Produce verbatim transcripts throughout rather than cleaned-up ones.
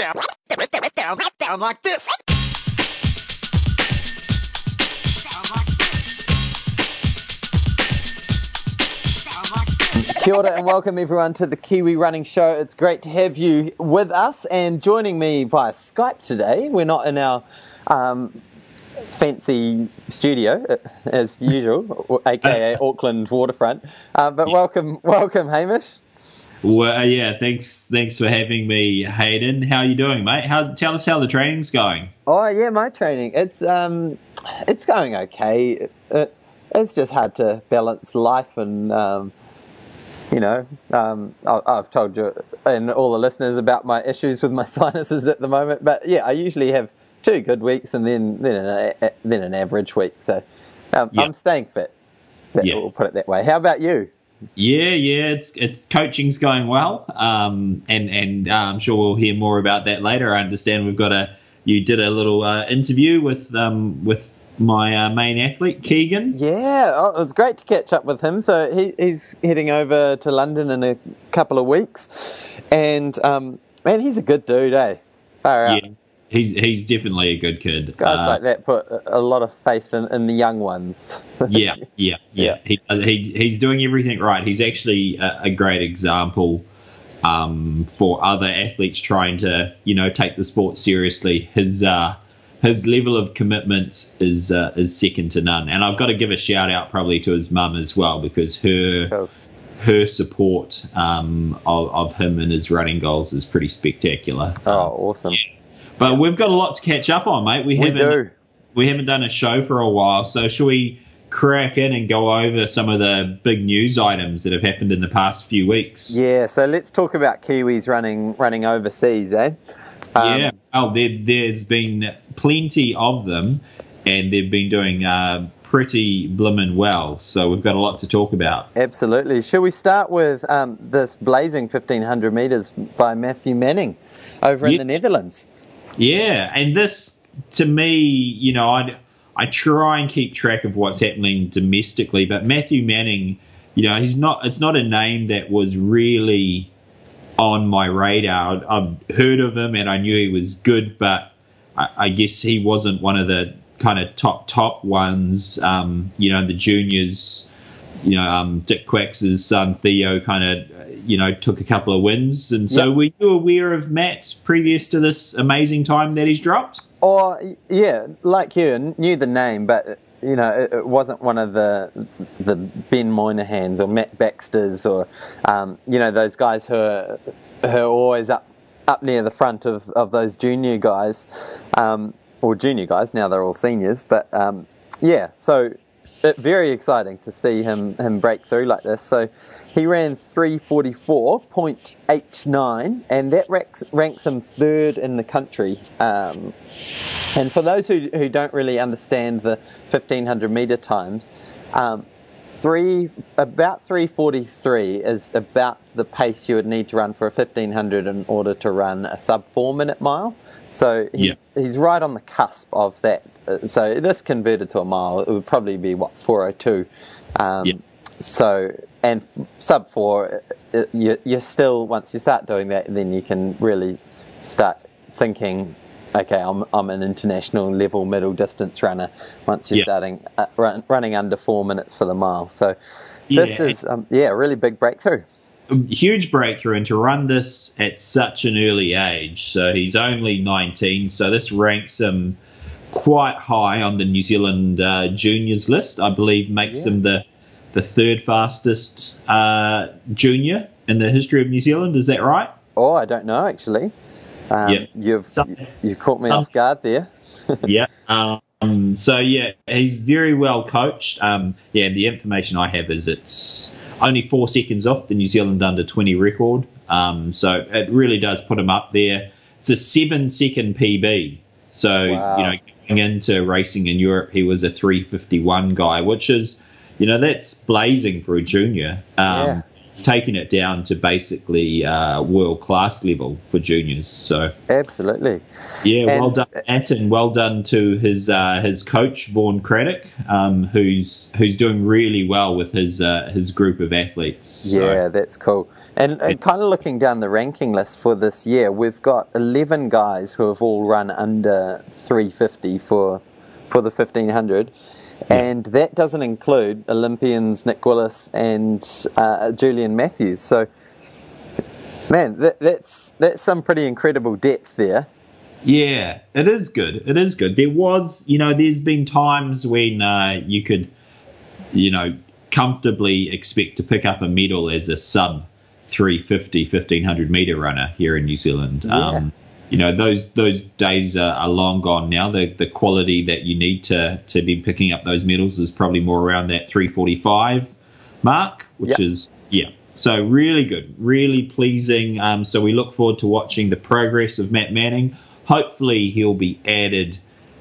down, right down, right down, right down like this. Kia ora and welcome everyone to the Kiwi Running Show. It's great to have you with us, and joining me via Skype today. We're not in our um, fancy studio as usual, aka Auckland Waterfront. Uh, but yeah. welcome, welcome, Hamish. Well, yeah, thanks, thanks for having me, Hayden. How are you doing, mate? How tell us how the training's going. Oh yeah, my training it's um, it's going okay. It, it's just hard to balance life and. Um, You know, um, I've told you and all the listeners about my issues with my sinuses at the moment. But yeah, I usually have two good weeks and then then an, then an average week. So um, yeah. I'm staying fit. That, yeah. We'll put it that way. How about you? Yeah, yeah, it's it's coaching's going well, um, and and uh, I'm sure we'll hear more about that later. I understand we've got a you did a little uh, interview with um with. My uh, main athlete, Keegan. Yeah, oh, it was great to catch up with him. So he, he's heading over to London in a couple of weeks, and um, man, he's a good dude, eh? Far out. Yeah, he's he's definitely a good kid. Guys uh, like that put a lot of faith in, in the young ones. yeah, yeah, yeah. yeah. He, he he's doing everything right. He's actually a, a great example um, for other athletes trying to you know take the sport seriously. His uh, His level of commitment is uh, is second to none, and I've got to give a shout out probably to his mum as well, because her oh. her support um, of, of him and his running goals is pretty spectacular. Oh, awesome! Yeah. But yeah. We've got a lot to catch up on, mate. We, we haven't do. we haven't done a show for a while, so shall we crack in and go over some of the big news items that have happened in the past few weeks? Yeah, so let's talk about Kiwis running running overseas, eh? Um, yeah, well, there, there's been plenty of them, and they've been doing uh, pretty blimmin' well, so we've got a lot to talk about. Absolutely. Shall we start with um, this blazing fifteen hundred metres by Matthew Manning over in yeah. the Netherlands? Yeah, and this, to me, you know, I I try and keep track of what's happening domestically, but Matthew Manning, you know, he's not. It's not a name that was really on my radar. I've heard of him and I knew he was good, but I, I guess he wasn't one of the kind of top top ones. Um, you know, the juniors. You know, um, Dick Quax's son Theo kind of you know took a couple of wins, and so yep. were you aware of Matt previous to this amazing time that he's dropped? Or yeah, like you knew the name, but you know it, it wasn't one of the the Ben Moynihan's or Matt Baxter's or um, you know those guys who are, who are always up up near the front of, of those junior guys um, or junior guys. Now they're all seniors, but um, yeah, so it, very exciting to see him him break through like this. So he ran three forty-four point eight nine, and that ranks, ranks him third in the country. Um, and for those who, who don't really understand the fifteen hundred metre times, um, three about three forty-three is about the pace you would need to run for a fifteen hundred in order to run a sub-four-minute mile. So he's, yeah. he's right on the cusp of that. So this converted to a mile, it would probably be, what, four oh two. Um, yeah. So, and sub four, you, you're still, once you start doing that, then you can really start thinking, okay, I'm I'm an international level middle distance runner once you're yeah. starting uh, run, running under four minutes for the mile. So this yeah. is, um, yeah, a really big breakthrough. A huge breakthrough, and to run this at such an early age. So he's only nineteen, so this ranks him quite high on the New Zealand uh, juniors list, I believe, makes yeah. him the the third fastest uh, junior in the history of New Zealand. Is that right? Oh, I don't know, actually. Um, yeah. You've some, you caught me some, off guard there. yeah. Um, so, yeah, he's very well coached. Um, yeah, the information I have is it's only four seconds off the New Zealand under twenty record. Um, so it really does put him up there. It's a seven-second P B. So, wow. you know, going into racing in Europe, he was a three fifty-one guy, which is, you know, that's blazing for a junior. Um, yeah. taken it down to basically uh, world-class level for juniors. So absolutely. Yeah, and well done, Matt, and well done to his uh, his coach, Vaughan Craddock, um, who's who's doing really well with his uh, his group of athletes. So. Yeah, that's cool. And, and kind of looking down the ranking list for this year, we've got eleven guys who have all run under three fifty for for the fifteen hundred. And that doesn't include Olympians Nick Willis and uh, Julian Matthews. So, man, that, that's that's some pretty incredible depth there. Yeah, it is good. It is good. There was, you know, there's been times when uh, you could, you know, comfortably expect to pick up a medal as a sub three fifty, fifteen hundred metre runner here in New Zealand. Yeah. Um, You know, those those days are, are long gone now. The the quality that you need to, to be picking up those medals is probably more around that three forty-five mark, which yep. is, yeah. So really good, really pleasing. Um, so we look forward to watching the progress of Matt Manning. Hopefully he'll be added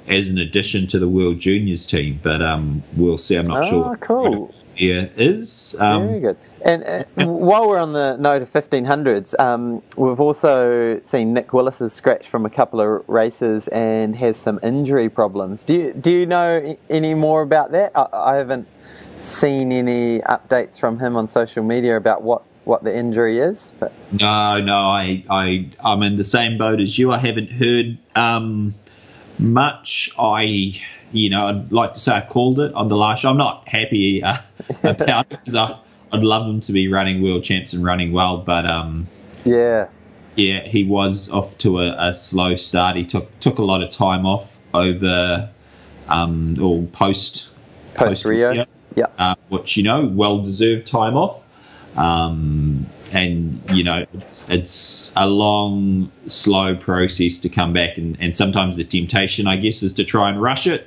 as an addition to the World Juniors team, but um, we'll see. I'm not oh, sure. Oh, cool. Yeah, it is. Um, Very good. And uh, while we're on the note of fifteen hundreds, um, we've also seen Nick Willis is scratched from a couple of races and has some injury problems. Do you, do you know any more about that? I, I haven't seen any updates from him on social media about what, what the injury is. But. No, no, I, I, I'm in the same boat as you. I haven't heard um, much. I... You know, I'd like to say I called it on the last show. I'm not happy uh, about it because I, I'd love him to be running world champs and running well. But, um, yeah. Yeah, he was off to a, a slow start. He took took a lot of time off over um, or post. Post Rio. Rio yeah. Uh, which, you know, well-deserved time off. Um, and, you know, it's, it's a long, slow process to come back. And, and sometimes the temptation, I guess, is to try and rush it.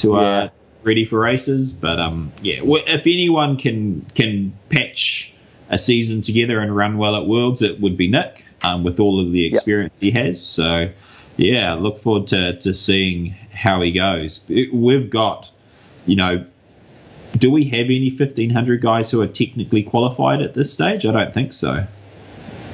To uh, yeah. ready for races, but um, yeah. If anyone can can patch a season together and run well at Worlds, it would be Nick, um, with all of the experience yep. he has. So, yeah, look forward to, to seeing how he goes. We've got, you know, do we have any fifteen hundred guys who are technically qualified at this stage? I don't think so.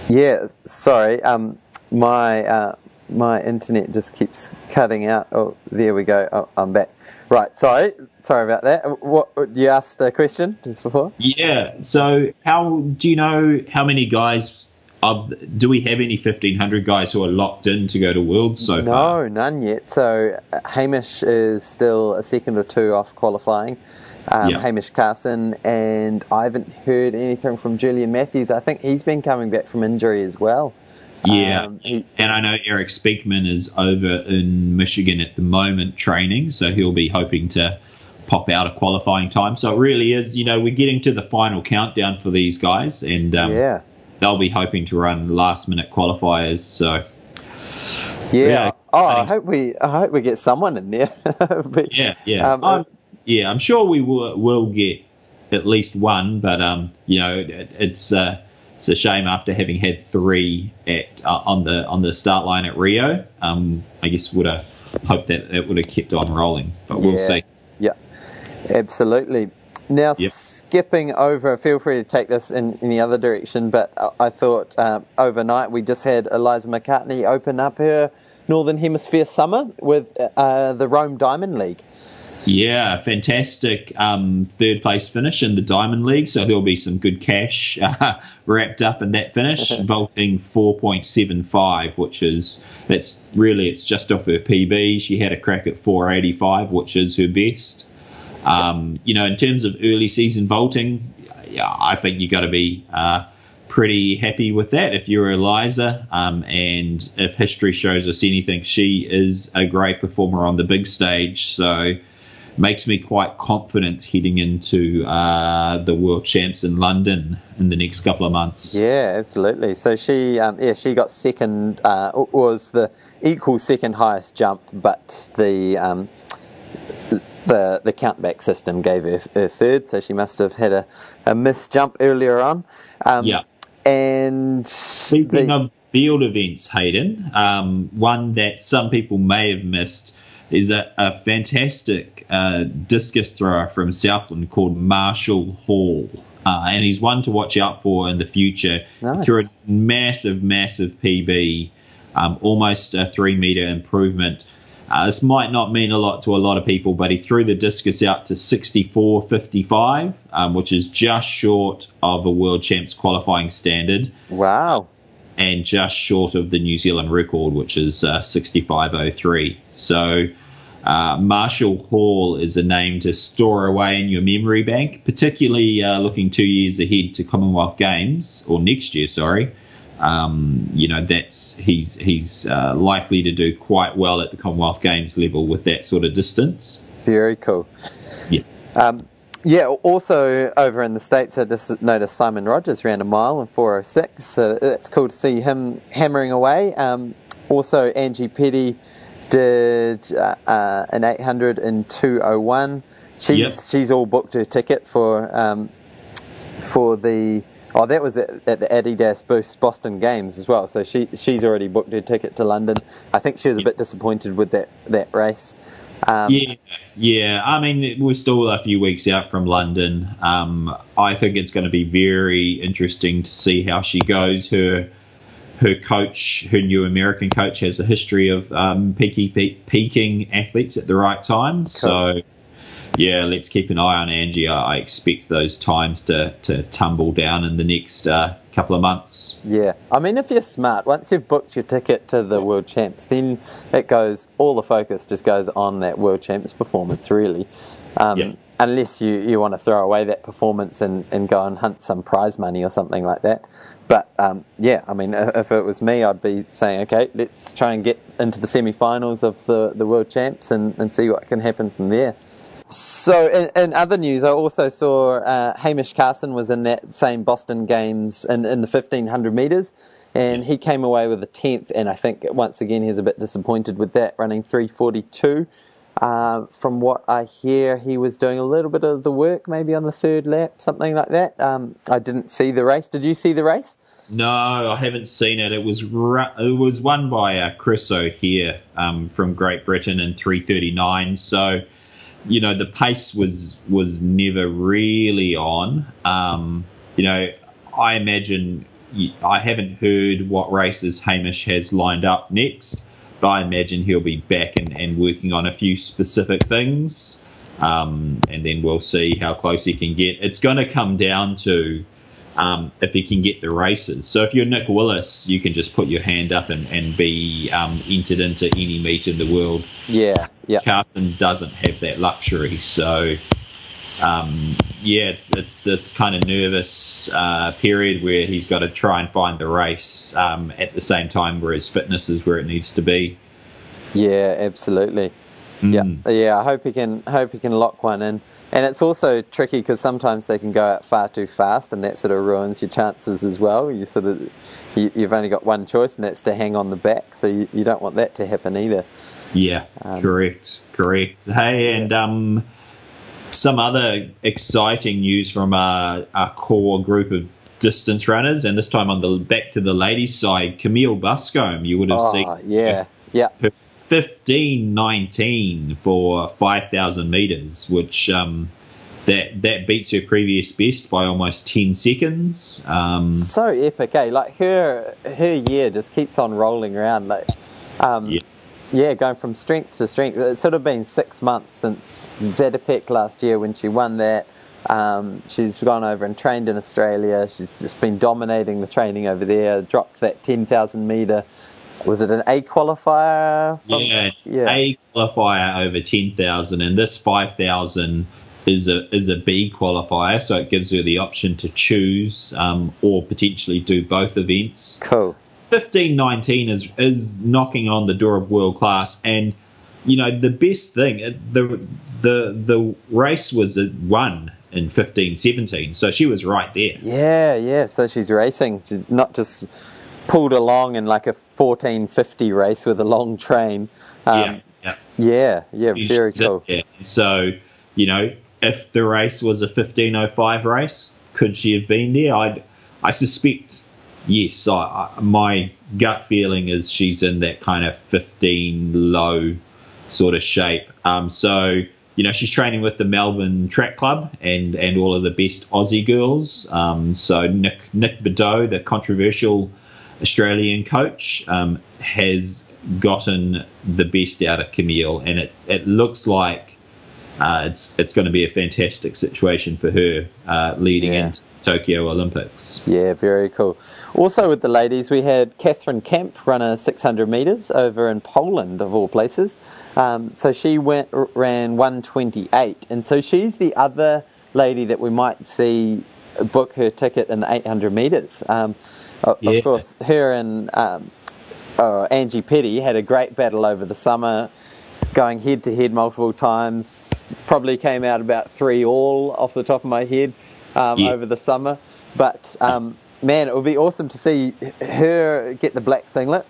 Yeah, sorry, um, my. Uh My internet just keeps cutting out. Oh, there we go. Oh, I'm back. Right, sorry. Sorry about that. What, you asked a question just before? Yeah. So how do you know how many guys, are, do we have any fifteen hundred guys who are locked in to go to Worlds so no, far? No, none yet. So Hamish is still a second or two off qualifying. Um, yeah. Hamish Carson, and I haven't heard anything from Julian Matthews. I think he's been coming back from injury as well. Yeah, um, he, and I know Eric Speakman is over in Michigan at the moment training, so he'll be hoping to pop out a qualifying time. So it really is, you know, we're getting to the final countdown for these guys, and um, yeah. they'll be hoping to run last-minute qualifiers. So yeah, yeah. oh, I hope we, I hope we get someone in there. but, yeah, yeah, um, I'm, yeah. I'm sure we will, will get at least one, but um, you know, it, it's. Uh, It's a shame after having had three at uh, on the on the start line at Rio. Um, I guess would have hoped that it would have kept on rolling, but we'll yeah. see. Yeah, absolutely. Now yep. skipping over, feel free to take this in any other direction. But I thought um, overnight we just had Eliza McCartney open up her Northern Hemisphere summer with uh, the Rome Diamond League. Yeah, fantastic um, third place finish in the Diamond League. So there'll be some good cash uh, wrapped up in that finish, vaulting four point seven five, which is that's really it's just off her P B. She had a crack at four eighty-five, which is her best. Um, you know, in terms of early season vaulting, yeah, I think you got to be uh, pretty happy with that if you're Eliza. Um, and if history shows us anything, she is a great performer on the big stage. So. Makes me quite confident heading into uh, the World Champs in London in the next couple of months. Yeah, absolutely. So she, um, yeah, she got second, uh, was the equal second highest jump, but the um, the the countback system gave her, her third. So she must have had a, a missed jump earlier on. Um, yeah. And speaking the, of field events, Hayden, um, one that some people may have missed. There's a, a fantastic uh, discus thrower from Southland called Marshall Hall, uh, and he's one to watch out for in the future. Nice. He threw a massive, massive P B, um, almost a three-metre improvement. Uh, this might not mean a lot to a lot of people, but he threw the discus out to sixty-four fifty-five, um, which is just short of a World Champs qualifying standard. Wow. And just short of the New Zealand record, which is uh, sixty-five oh three. So uh, Marshall Hall is a name to store away in your memory bank, particularly uh, looking two years ahead to Commonwealth Games, or next year, sorry. Um, you know, that's he's he's uh, likely to do quite well at the Commonwealth Games level with that sort of distance. Very cool. Yeah. Um, yeah. Also, over in the States, I just noticed Simon Rogers ran a mile in four oh six. So it's cool to see him hammering away. Um, also, Angie Petty did uh, uh, an eight hundred in two oh one. She's yep. she's all booked her ticket for um, for the. Oh, that was at the Adidas Boost Boston Games as well. So she she's already booked her ticket to London. I think she was a bit disappointed with that, that race. Um, yeah, yeah. I mean, we're still a few weeks out from London. Um, I think it's going to be very interesting to see how she goes. Her her coach, her new American coach, has a history of um, peaking, peaking athletes at the right time. Cool. So. Yeah, let's keep an eye on Angie. I expect those times to, to tumble down in the next uh, couple of months. Yeah, I mean, if you're smart, once you've booked your ticket to the World Champs, then it goes, all the focus just goes on that World Champs performance, really. Um, yep. Unless you, you want to throw away that performance and, and go and hunt some prize money or something like that. But, um, yeah, I mean, if it was me, I'd be saying, okay, let's try and get into the semi-finals of the, the World Champs and, and see what can happen from there. So in, in other news, I also saw uh, Hamish Carson was in that same Boston Games in, in the fifteen hundred metres, and he came away with a tenth, and I think once again he's a bit disappointed with that, running three forty-two. Uh, from what I hear, he was doing a little bit of the work, maybe on the third lap, something like that. Um, I didn't see the race. Did you see the race? No, I haven't seen it. It was ru- it was won by uh, Chris O'Hare um, from Great Britain in three thirty-nine, so... You know, the pace was was never really on. Um, you know, I imagine, I haven't heard what races Hamish has lined up next, but I imagine he'll be back and, and working on a few specific things, um, and then we'll see how close he can get. It's going to come down to um, if he can get the races. So if you're Nick Willis, you can just put your hand up and, and be um, entered into any meet in the world. Yeah. Yep. Carson doesn't have that luxury, so um, yeah, it's it's this kind of nervous uh, period where he's got to try and find the race um, at the same time where his fitness is where it needs to be. Yeah, absolutely. Mm. Yeah, yeah. I hope he can hope he can lock one in, and it's also tricky because sometimes they can go out far too fast, and that sort of ruins your chances as well. You sort of you, you've only got one choice, and that's to hang on the back. So you, you don't want that to happen either. Yeah, um, correct, correct. Hey, and um, some other exciting news from our, our core group of distance runners, and this time on the back to the ladies' side, Camille Buscombe, you would have oh, seen. yeah, her, yeah. Her fifteen nineteen for five thousand metres, which um, that that beats her previous best by almost ten seconds. Um, so epic, eh? Like her her year just keeps on rolling around, like. Um, yeah. Yeah, going from strength to strength. It's sort of been six months since Zatopek last year when she won that. Um, she's gone over and trained in Australia. She's just been dominating the training over there, dropped that ten thousand metre. Was it an A qualifier? Yeah, yeah, A qualifier over ten thousand. And this five thousand is a, is a B qualifier, so it gives her the option to choose um, or potentially do both events. Cool. fifteen nineteen is is knocking on the door of world class, and you know the best thing the the the race was won in fifteen seventeen, so she was right there. Yeah, yeah. So she's racing, she's not just pulled along in like a fourteen fifty race with a long train. Um, yeah, yeah, yeah. yeah very cool. There. So you know, if the race was a fifteen oh five race, could she have been there? I I suspect. Yes, I, I, my gut feeling is she's in that kind of fifteen low sort of shape. Um, so, you know, she's training with the Melbourne Track Club and, and all of the best Aussie girls. Um, so Nick Nick Bedeau, the controversial Australian coach, um, has gotten the best out of Camille, and it, it looks like uh, it's it's going to be a fantastic situation for her uh, leading yeah. into Tokyo Olympics. Yeah, very cool. Also with the ladies, we had Katherine Kemp run a six hundred metres over in Poland, of all places. Um, so she went ran one twenty-eight, and so she's the other lady that we might see book her ticket in the eight hundred metres. Um, of yeah. course, her and um, oh, Angie Petty had a great battle over the summer, going head-to-head multiple times, probably came out about three all off the top of my head. Um, yes. over the summer, but um, man, it would be awesome to see her get the black singlet.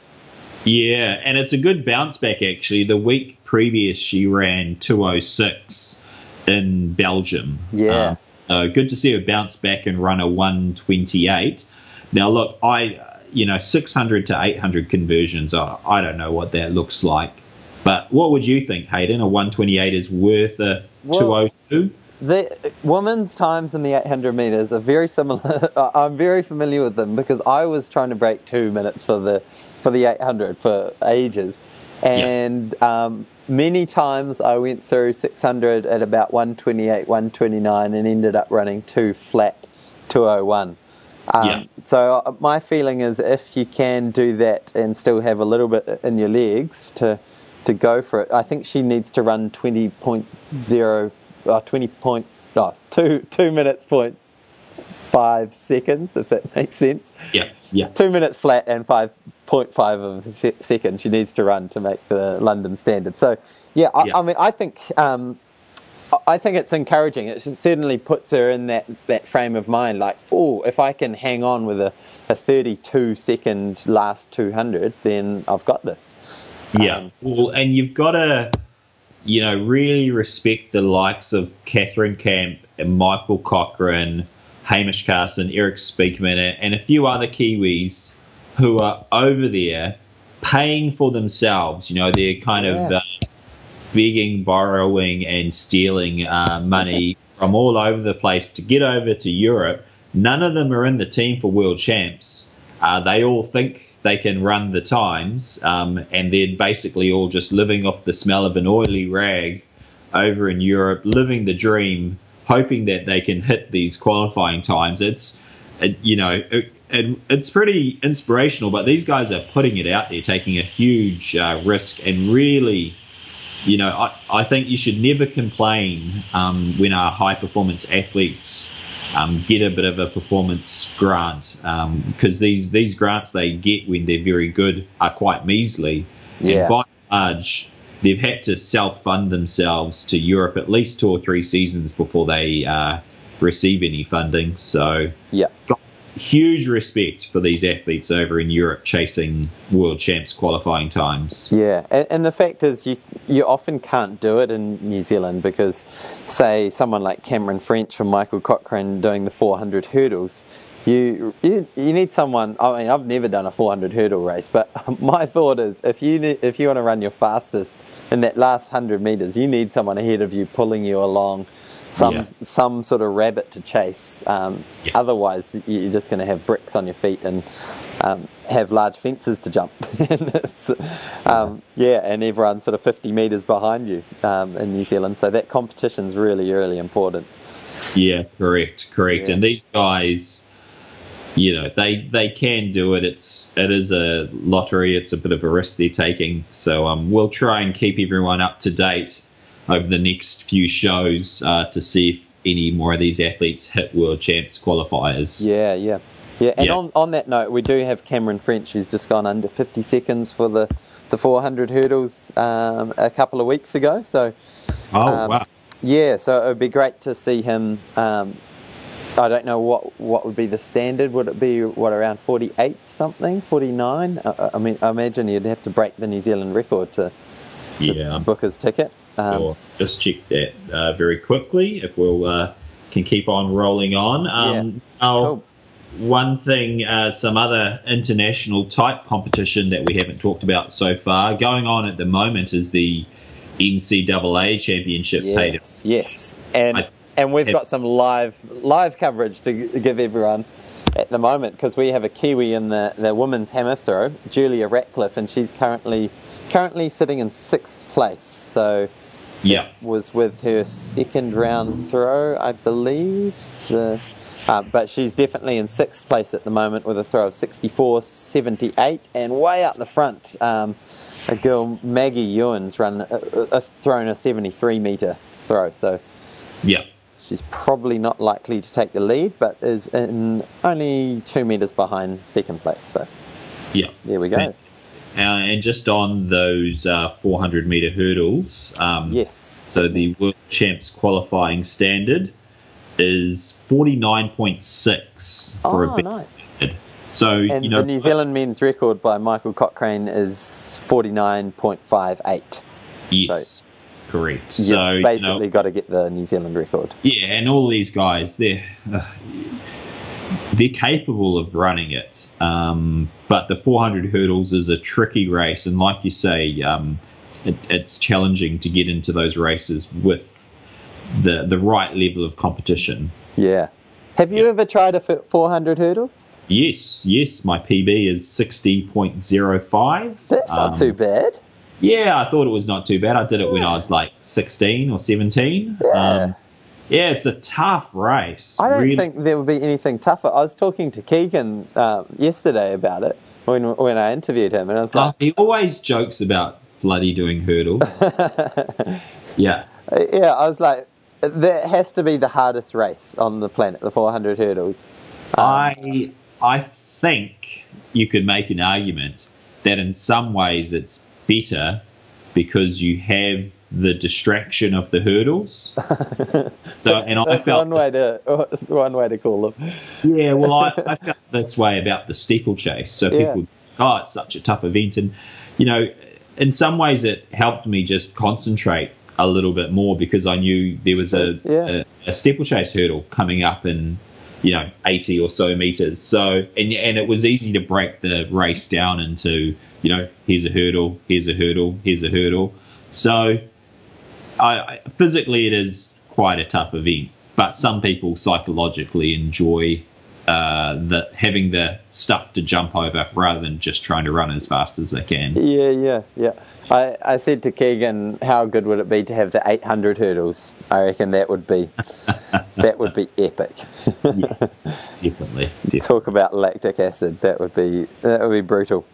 Yeah, and it's a good bounce back actually. The week previous she ran two oh six in Belgium. Yeah, um, so good to see her bounce back and run a one twenty-eight. Now look, I you know six hundred to eight hundred conversions, I, I don't know what that looks like, but what would you think, Hayden? A one twenty-eight is worth a two oh two? The women's times in the eight hundred metres are very similar. I'm very familiar with them because I was trying to break two minutes for the for the eight hundred for ages. And yep. um, many times I went through six hundred at about one twenty-eight, one twenty-nine and ended up running two flat two oh one. Um, yep. So my feeling is if you can do that and still have a little bit in your legs to, to go for it, I think she needs to run twenty point oh Uh, twenty point no two two minutes point five seconds, if that makes sense. Yeah, yeah. Two minutes flat and five point five of a se- second she needs to run to make the London standard. So yeah, I, yeah. I mean, I think um, I think it's encouraging. It certainly puts her in that, that frame of mind, like, oh, if I can hang on with a, a thirty two second last two hundred, then I've got this. Yeah, um, well, and you've got to, you know, really respect the likes of Katherine Camp and Michael Cochrane, Hamish Carson, Eric Speakman, and a few other Kiwis who are over there paying for themselves. You know, they're kind yeah. of uh, begging, borrowing, and stealing uh, money from all over the place to get over to Europe. None of them are in the team for World Champs. Uh, they all think they can run the times, um, and they're basically all just living off the smell of an oily rag over in Europe, living the dream, hoping that they can hit these qualifying times. It's, it, you know, it, it, it's pretty inspirational, but these guys are putting it out there, taking a huge uh, risk, and really, you know, I, I think you should never complain um, when our high-performance athletes Um, get a bit of a performance grant, um, because these, these grants they get when they're very good are quite measly. Yeah. And by and large, they've had to self-fund themselves to Europe at least two or three seasons before they uh, receive any funding. So yeah, huge respect for these athletes over in Europe chasing World Champs qualifying times. Yeah, and, and the fact is you you often can't do it in New Zealand because, say, someone like Cameron French from Michael Cochrane doing the four hundred hurdles, you you, you need someone. I mean, I've never done a four hundred hurdle race, but my thought is if you need, if you want to run your fastest in that last one hundred metres, you need someone ahead of you pulling you along. Some yeah. some sort of rabbit to chase. Um, yeah. Otherwise, you're just going to have bricks on your feet and um, have large fences to jump. and it's, um, yeah, and everyone's sort of fifty metres behind you um, in New Zealand. So that competition's really, really important. Yeah, correct, correct. Yeah. And these guys, you know, they they can do it. It's it is a lottery. It's a bit of a risk they're taking. So um, we'll try and keep everyone up to date over the next few shows uh, to see if any more of these athletes hit World Champs qualifiers. Yeah, yeah. yeah. And yeah. On, on that note, we do have Cameron French, who's just gone under fifty seconds for the, the four hundred hurdles um, a couple of weeks ago. So, oh, um, wow. Yeah, so it would be great to see him. Um, I don't know what, what would be the standard. Would it be, what, around forty-eight something, forty-nine? I, I mean, I imagine he'd have to break the New Zealand record to, to yeah. book his ticket. Um, or just check that uh, very quickly if we we'll, uh, can keep on rolling on. Um, yeah. cool. One thing, uh, some other international type competition that we haven't talked about so far going on at the moment is the N C double A Championships, yes, Hayden. Yes, and I, and we've and, got some live live coverage to give everyone at the moment, because we have a Kiwi in the, the women's hammer throw, Julia Ratcliffe, and she's currently currently sitting in sixth place. So yeah, was with her second round throw, I believe. The, uh, but she's definitely in sixth place at the moment with a throw of sixty-four seventy-eight, and way out the front, um, a girl, Maggie Ewan's, run a, a thrown a seventy-three metre throw. So yeah, she's probably not likely to take the lead, but is in only two metres behind second place. So yeah, there we go. And, uh, and just on those uh, four hundred metre hurdles, um, yes. So the World Champs qualifying standard is forty-nine point six for oh, a best nice. Standard. So, and you know, the New Zealand men's record by Michael Cochrane is forty-nine point five eight. Yes. So, correct. You've so basically, you know, got to get the New Zealand record. Yeah, and all these guys, they're uh, they're capable of running it. Um, but the four hundred hurdles is a tricky race, and like you say, um, it, it's challenging to get into those races with the the right level of competition. Yeah. Have you yeah. ever tried a four hundred hurdles? Yes, yes. My P B is sixty point oh five. That's um, not too bad. Yeah, I thought it was not too bad. I did it yeah. when I was like sixteen or seventeen. Yeah, um, yeah it's a tough race. I don't really. think there would be anything tougher. I was talking to Keegan uh, yesterday about it when when I interviewed him, and I was like, oh, he always jokes about bloody doing hurdles. yeah, yeah. I was like, that has to be the hardest race on the planet, the four hundred hurdles. Um, I I think you could make an argument that in some ways it's better because you have the distraction of the hurdles. So, that's, and I that's felt one way to that's one way to call them. Yeah, well, I, I felt this way about the steeplechase. So yeah. people, oh, it's such a tough event, and you know, in some ways it helped me just concentrate a little bit more because I knew there was a yeah. a, a steeplechase hurdle coming up in, you know, eighty or so meters. So, and and it was easy to break the race down into, you know, here's a hurdle, here's a hurdle, here's a hurdle. So, I, I physically it is quite a tough event, but some people psychologically enjoy uh, the having the stuff to jump over rather than just trying to run as fast as they can. Yeah, yeah, yeah. I, I said to Keegan, how good would it be to have the eight hundred hurdles? I reckon that would be that would be epic. yeah, definitely, definitely. Talk about lactic acid. That would be that would be brutal.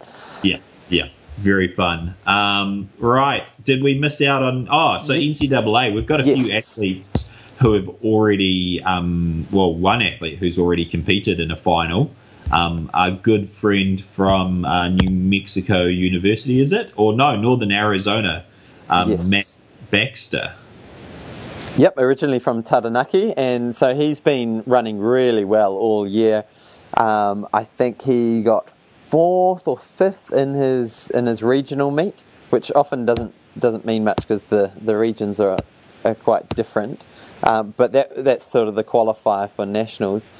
Yeah, yeah. Very fun. Um, right. Did we miss out on... Oh, so N C double A. We've got a yes. few athletes who have already... Um, well, one athlete who's already competed in a final. Um, our good friend from uh, New Mexico University, is it? Or no, Northern Arizona, um, yes. Matt Baxter. Yep, originally from Taranaki. And so he's been running really well all year. Um, I think he got... fourth or fifth in his in his regional meet, which often doesn't doesn't mean much because the, the regions are are quite different. Um, but that that's sort of the qualifier for nationals.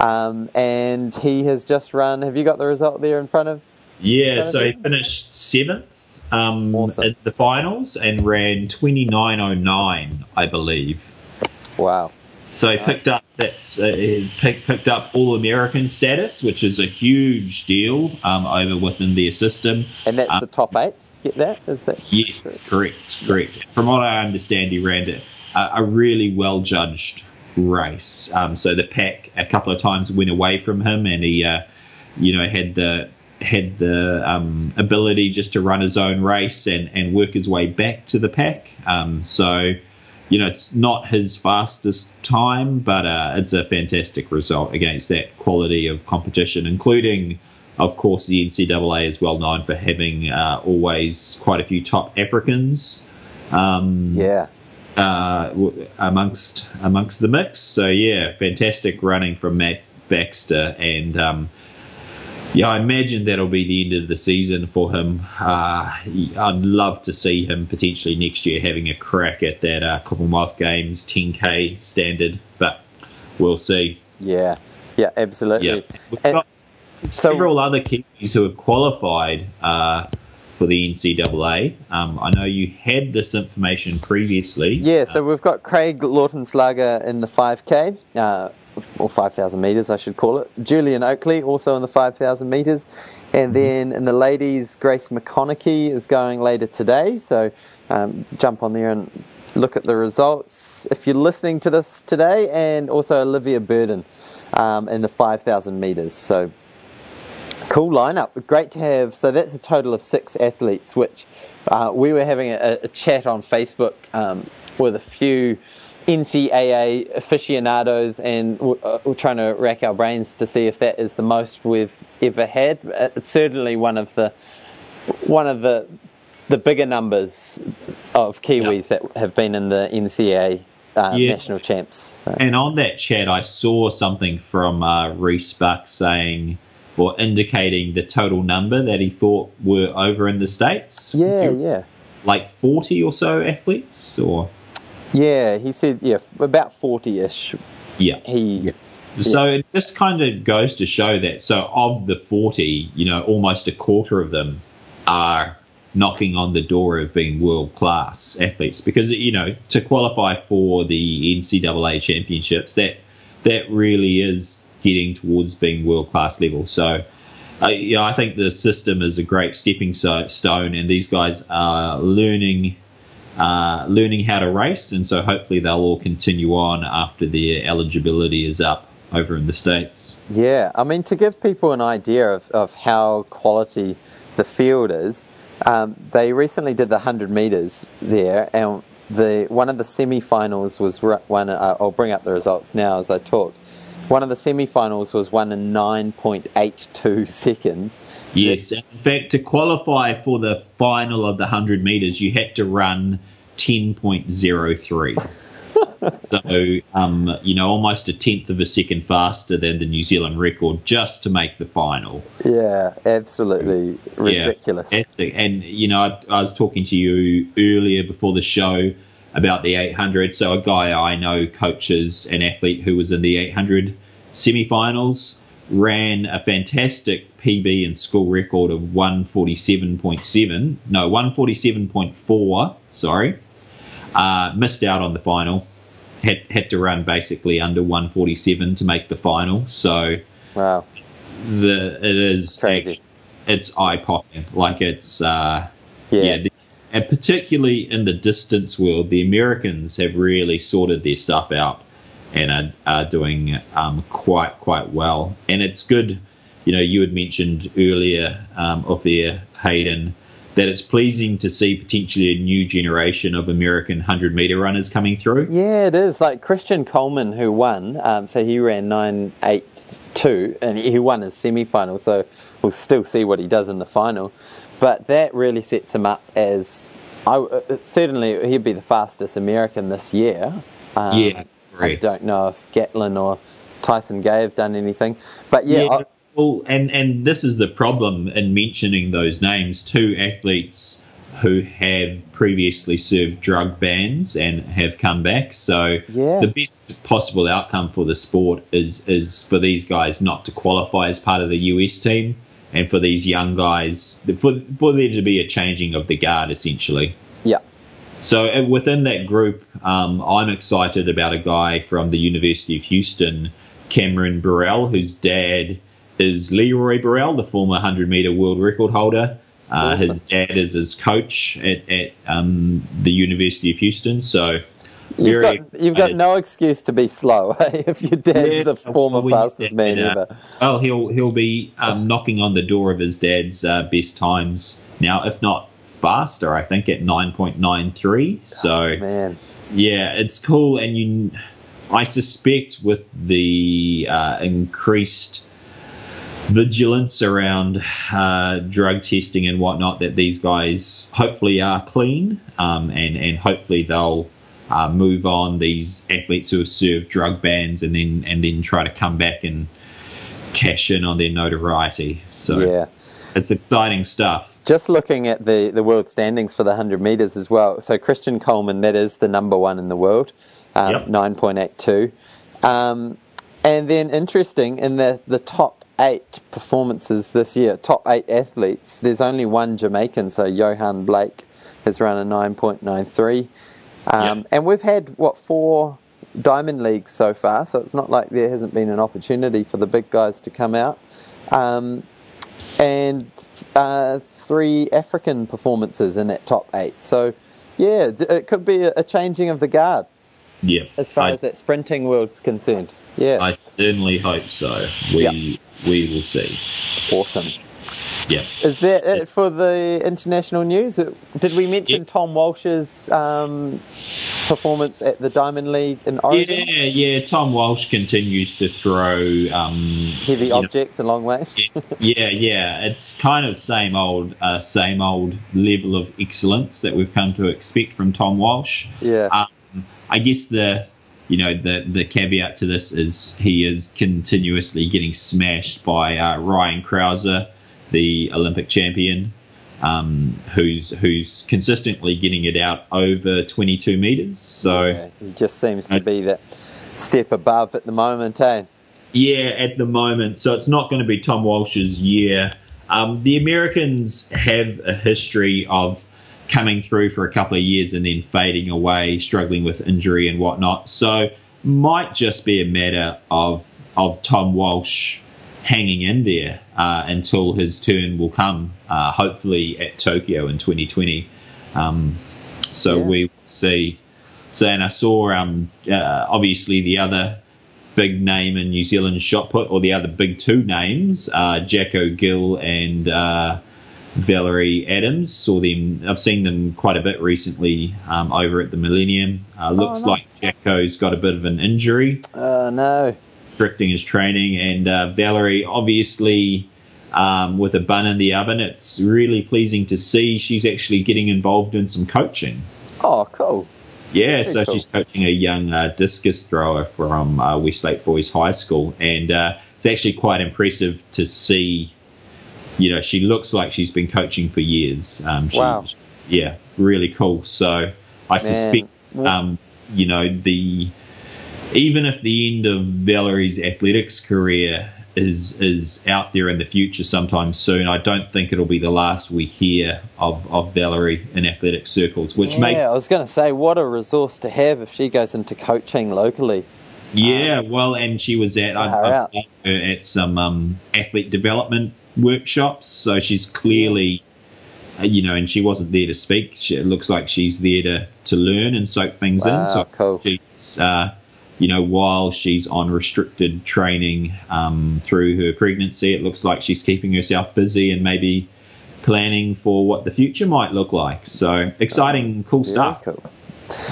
Um, and he has just run. Have you got the result there in front of? Yeah, front so of he finished seventh um, awesome. in the finals and ran twenty nine oh nine, I believe. Wow. So he picked up that's uh, pick, picked up All American status, which is a huge deal um, over within their system. And that's um, the top eight. Get that? Is that yes, correct, correct. From what I understand, he ran a, a really well judged race. Um, so the pack a couple of times went away from him, and he, uh, you know, had the had the um, ability just to run his own race and, and work his way back to the pack. Um, so. You know, it's not his fastest time, but uh, it's a fantastic result against that quality of competition, including, of course, the N C double A is well known for having uh, always quite a few top Africans um, yeah. uh, w- amongst amongst the mix. So, yeah, fantastic running from Matt Baxter. And, um, yeah, I imagine that'll be the end of the season for him. Uh, I'd love to see him potentially next year having a crack at that uh, Commonwealth Games ten K standard, but we'll see. Yeah, yeah, absolutely. Yeah. We've got and several so, other Kiwis who have qualified uh, for the N C double A. Um, I know you had this information previously. Yeah, so um, we've got Craig Lautenslager in the five K, uh, or five thousand metres, I should call it. Julian Oakley also in the five thousand metres. And then in the ladies, Grace McConaughey is going later today. So um, jump on there and look at the results if you're listening to this today. And also Olivia Burden um, in the five thousand metres. So cool lineup. Great to have. So that's a total of six athletes, which uh, we were having a, a chat on Facebook um, with a few N C double A aficionados, and uh, we're trying to rack our brains to see if that is the most we've ever had. It's certainly one of the one of the the bigger numbers of Kiwis yep. that have been in the N C double A uh, yeah. national champs. So. And on that chat, I saw something from uh, Reece Buck saying, or indicating the total number that he thought were over in the States. Yeah, you, yeah. Like forty or so athletes, or... Yeah, he said, yeah, about forty-ish. Yeah. He, yeah. So yeah. It just kind of goes to show that, so of the forty, you know, almost a quarter of them are knocking on the door of being world-class athletes. Because, you know, to qualify for the N C double A championships, that that really is getting towards being world-class level. So, uh, you know, I think the system is a great stepping stone, and these guys are learning... Uh, learning how to race, and so hopefully they'll all continue on after their eligibility is up over in the States. Yeah, I mean, to give people an idea of, of how quality the field is, um, they recently did the one hundred metres there, and the one of the semi-finals was one, uh, I'll bring up the results now as I talk, one of the semi-finals was won in nine point eight two seconds. Yes, in fact, to qualify for the final of the one hundred metres, you had to run ten point oh three. So, um, you know, almost a tenth of a second faster than the New Zealand record just to make the final. Yeah, absolutely ridiculous. Yeah, and, you know, I, I was talking to you earlier before the show about the eight hundred. So a guy I know coaches an athlete who was in the eight hundred semi-finals, ran a fantastic P B and school record of one forty-seven point seven, no, one forty-seven point four, sorry, uh, missed out on the final, had, had to run basically under one forty-seven to make the final. So wow, the it is crazy. It's eye-popping. Like it's, uh, yeah, yeah the, and particularly in the distance world, the Americans have really sorted their stuff out and are, are doing um, quite, quite well. And it's good, you know, you had mentioned earlier um, off there, Hayden, that it's pleasing to see potentially a new generation of American one hundred metre runners coming through. Yeah, it is. Like Christian Coleman, who won, um, so he ran nine eight two, and he won his semi-final, so we'll still see what he does in the final. But that really sets him up as, I, certainly he'd be the fastest American this year. Um, yeah, great. I don't know if Gatlin or Tyson Gay have done anything. But yeah. yeah I, well, and, and this is the problem in mentioning those names, two athletes who have previously served drug bans and have come back. So yeah. the best possible outcome for the sport is is for these guys not to qualify as part of the U S team. And for these young guys, for, for there to be a changing of the guard, essentially. Yeah. So within that group, um, I'm excited about a guy from the University of Houston, Cameron Burrell, whose dad is Leroy Burrell, the former one hundred metre world record holder. Uh, awesome. His dad is his coach at, at um, the University of Houston. So you've got, you've got no excuse to be slow, eh? If your dad's yeah, the former well, fastest dad, man ever. Uh, well, he'll he'll be um, knocking on the door of his dad's uh, best times now, if not faster, I think, at nine point nine three. So, oh, man. yeah, it's cool. And you, I suspect with the uh, increased vigilance around uh, drug testing and whatnot, that these guys hopefully are clean um, and, and hopefully they'll Uh, move on, these athletes who have served drug bans, and then and then try to come back and cash in on their notoriety. So yeah, it's exciting stuff. Just looking at the, the world standings for the one hundred metres as well. So Christian Coleman, that is the number one in the world, um, yep. nine point eight two. Um, and then interesting, in the, the top eight performances this year, top eight athletes. There's only one Jamaican, so Johan Blake has run a nine point nine three. Um, yep. And we've had, what, four Diamond Leagues so far, so it's not like there hasn't been an opportunity for the big guys to come out. Um, and uh, three African performances in that top eight. So, yeah, it could be a changing of the guard. Yeah, as far I, as that sprinting world's concerned. Yeah, I certainly hope so. We yep. we will see. Awesome. Yeah. Is that yep. it for the international news? Did we mention yep. Tom Walsh's um, performance at the Diamond League in Oregon? Yeah, yeah. Tom Walsh continues to throw um, heavy objects know, a long way. yeah, yeah. It's kind of same old, uh, same old level of excellence that we've come to expect from Tom Walsh. Yeah. Um, I guess the, you know, the, the caveat to this is he is continuously getting smashed by uh, Ryan Krauser, the Olympic champion, um, who's who's consistently getting it out over twenty-two meters. So yeah, he just seems to be that step above at the moment, eh? Yeah, at the moment. So it's not going to be Tom Walsh's year. Um, the Americans have a history of coming through for a couple of years and then fading away, struggling with injury and whatnot. So might just be a matter of of Tom Walsh hanging in there uh, until his turn will come, uh, hopefully at Tokyo in twenty twenty. Um, so yeah. we will see. So, and I saw um, uh, obviously the other big name in New Zealand shot put, or the other big two names, uh, Jack O'Gill and Uh, Valerie Adams. Saw them. I've seen them quite a bit recently um, over at the Millennium. Uh, looks oh, nice. like Jacko's got a bit of an injury. Oh, uh, no. Restricting his training. And uh, Valerie, obviously, um, with a bun in the oven, it's really pleasing to see she's actually getting involved in some coaching. Oh, cool. Yeah, Very so cool. she's coaching a young uh, discus thrower from uh, Westlake Boys High School. And uh, it's actually quite impressive to see. You know, she looks like she's been coaching for years. Um, she, wow. Yeah, really cool. So I Man. suspect, um, you know, the even if the end of Valerie's athletics career is is out there in the future sometime soon, I don't think it'll be the last we hear of, of Valerie in athletic circles. Which yeah, makes, I was going to say, what a resource to have if she goes into coaching locally. Yeah, um, well, and she was at, I, I saw her at some um, athlete development workshops, so she's clearly, you know, and she wasn't there to speak. She, it looks like she's there to, to learn and soak things wow, in. So cool. she's, uh, you know, while she's on restricted training um, through her pregnancy, it looks like she's keeping herself busy and maybe planning for what the future might look like. So exciting, cool stuff. Cool.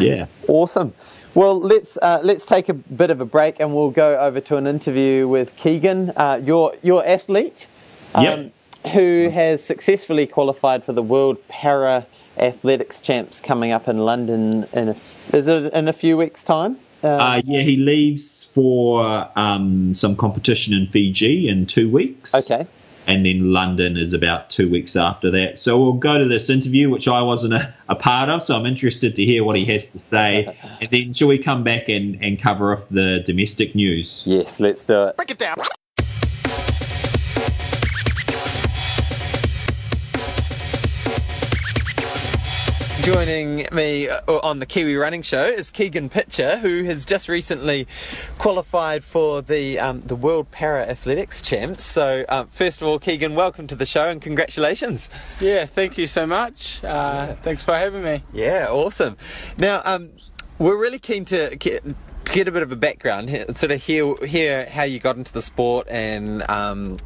Yeah. Awesome. Well, let's uh, let's take a bit of a break and we'll go over to an interview with Keegan, uh, your your athlete. Um, yep. who has successfully qualified for the World Para Athletics Champs coming up in London in a, is it in a few weeks' time? Uh, uh, yeah, he leaves for um, some competition in Fiji in two weeks. Okay. And then London is about two weeks after that. So we'll go to this interview, which I wasn't a, a part of, so I'm interested to hear what he has to say. And then shall we come back and, and cover off the domestic news? Yes, let's do it. Break it down. Joining me on the Kiwi Running Show is Keegan Pitcher, who has just recently qualified for the um, the World Para Athletics Champs. So, um, first of all, Keegan, welcome to the show and congratulations. Yeah, thank you so much. Uh, yeah. Thanks for having me. Yeah, awesome. Now, um, we're really keen to get, get a bit of a background, sort of hear, hear how you got into the sport and Um,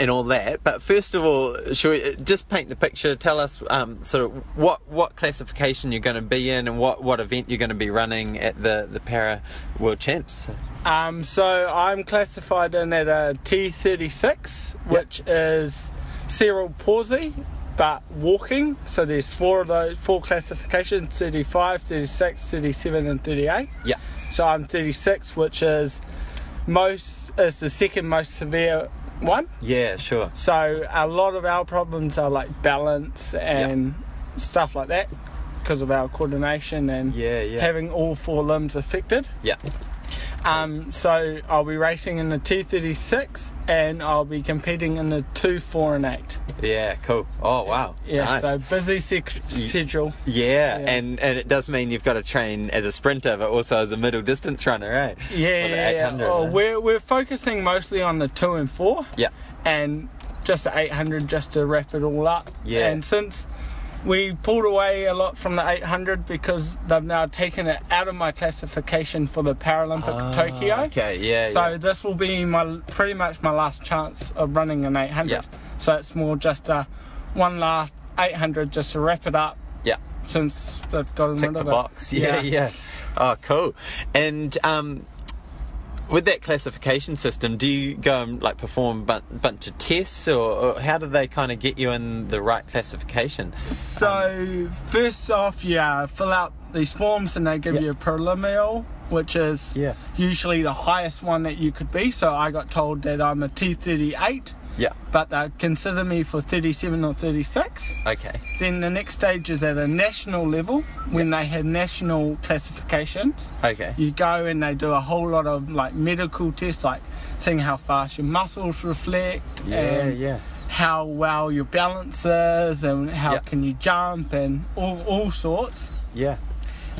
and all that, but first of all, shall we just paint the picture? Tell us um, sort of what, what classification you're going to be in and what, what event you're going to be running at the, the Para World Champs. Um, so I'm classified in at a T thirty-six, yep. which is cerebral palsy, but walking. So there's four of those, four classifications, thirty-five, thirty-six, thirty-seven and thirty-eight. Yeah. So I'm thirty-six, which is most is the second most severe one. Yeah, sure. So a lot of our problems are like balance and yep. stuff like that because of our coordination and yeah, yeah. having all four limbs affected. Yeah. Um, so I'll be racing in the T thirty-six and I'll be competing in the two, four and eight. Yeah, cool. Oh, wow. Yeah, nice. So busy sec- schedule. Yeah, yeah. And, and it does mean you've got to train as a sprinter but also as a middle distance runner, right? Yeah, yeah, yeah. Well, we're, we're focusing mostly on the two and four. Yeah. And just the eight hundred just to wrap it all up. Yeah. And since we pulled away a lot from the eight hundred because they've now taken it out of my classification for the Paralympic oh, Tokyo. Okay, yeah. So yeah. This will be my pretty much my last chance of running an eight hundred. Yeah. So it's more just a one last eight hundred just to wrap it up. Yeah. Since they've gotten Tick rid of the it. box. Yeah, yeah, yeah. Oh, cool. And um, with that classification system, do you go and like perform a bunch of tests, or, or how do they kind of get you in the right classification? So um, first off, yeah, fill out these forms and they give yeah. you a preliminary, which is yeah. usually the highest one that you could be. So I got told that I'm a T thirty-eight, yeah, but they consider me for thirty-seven or thirty-six. Okay. Then the next stage is at a national level when yeah. they have national classifications. Okay. You go and they do a whole lot of like medical tests, like seeing how fast your muscles reflect yeah, and yeah. how well your balance is and how yeah. can you jump and all, all sorts. Yeah.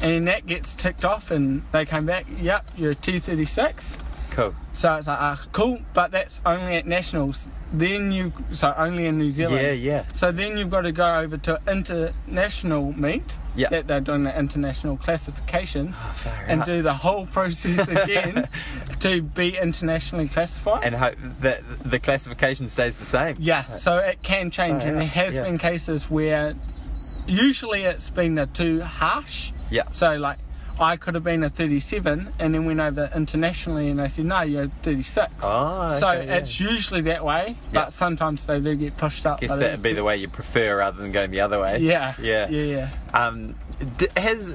And that gets ticked off and they come back, yep, you're a T thirty-six. Cool. So it's like, ah, uh, cool, but that's only at nationals. Then you, so only in New Zealand. Yeah, yeah. So then you've got to go over to international meet. Yeah. That they're doing the international classifications. Oh, far and out. Do the whole process again to be internationally classified. And hope that the classification stays the same. Yeah. Right. So it can change, oh, and there has yeah. been cases where, usually it's been a too harsh. Yeah. So like, I could have been a thirty-seven and then went over internationally and they said, no, you're thirty-six. Oh, okay, so yeah. it's usually that way, but yep. sometimes they do get pushed up. I guess that would be the way you prefer rather than going the other way. Yeah. Yeah. Yeah. yeah. Um, has,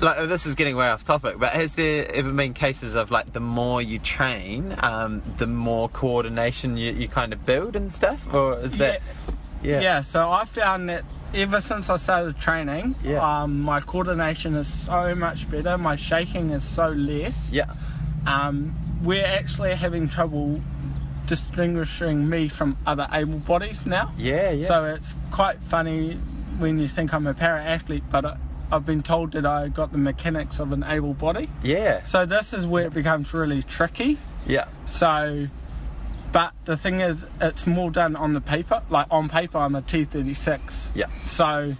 like, this is getting way off topic, but has there ever been cases of, like, the more you train, um, the more coordination you, you kind of build and stuff? Or is that... Yeah. Yeah, yeah so I found that ever since I started training, yeah. um, my coordination is so much better. My shaking is so less. Yeah. Um, we're actually having trouble distinguishing me from other able bodies now. Yeah, yeah. So it's quite funny when you think I'm a para athlete, but I, I've been told that I got the mechanics of an able body. Yeah. So this is where it becomes really tricky. Yeah. So. But the thing is, it's more done on the paper. Like, on paper, I'm a T thirty-six. Yeah. So,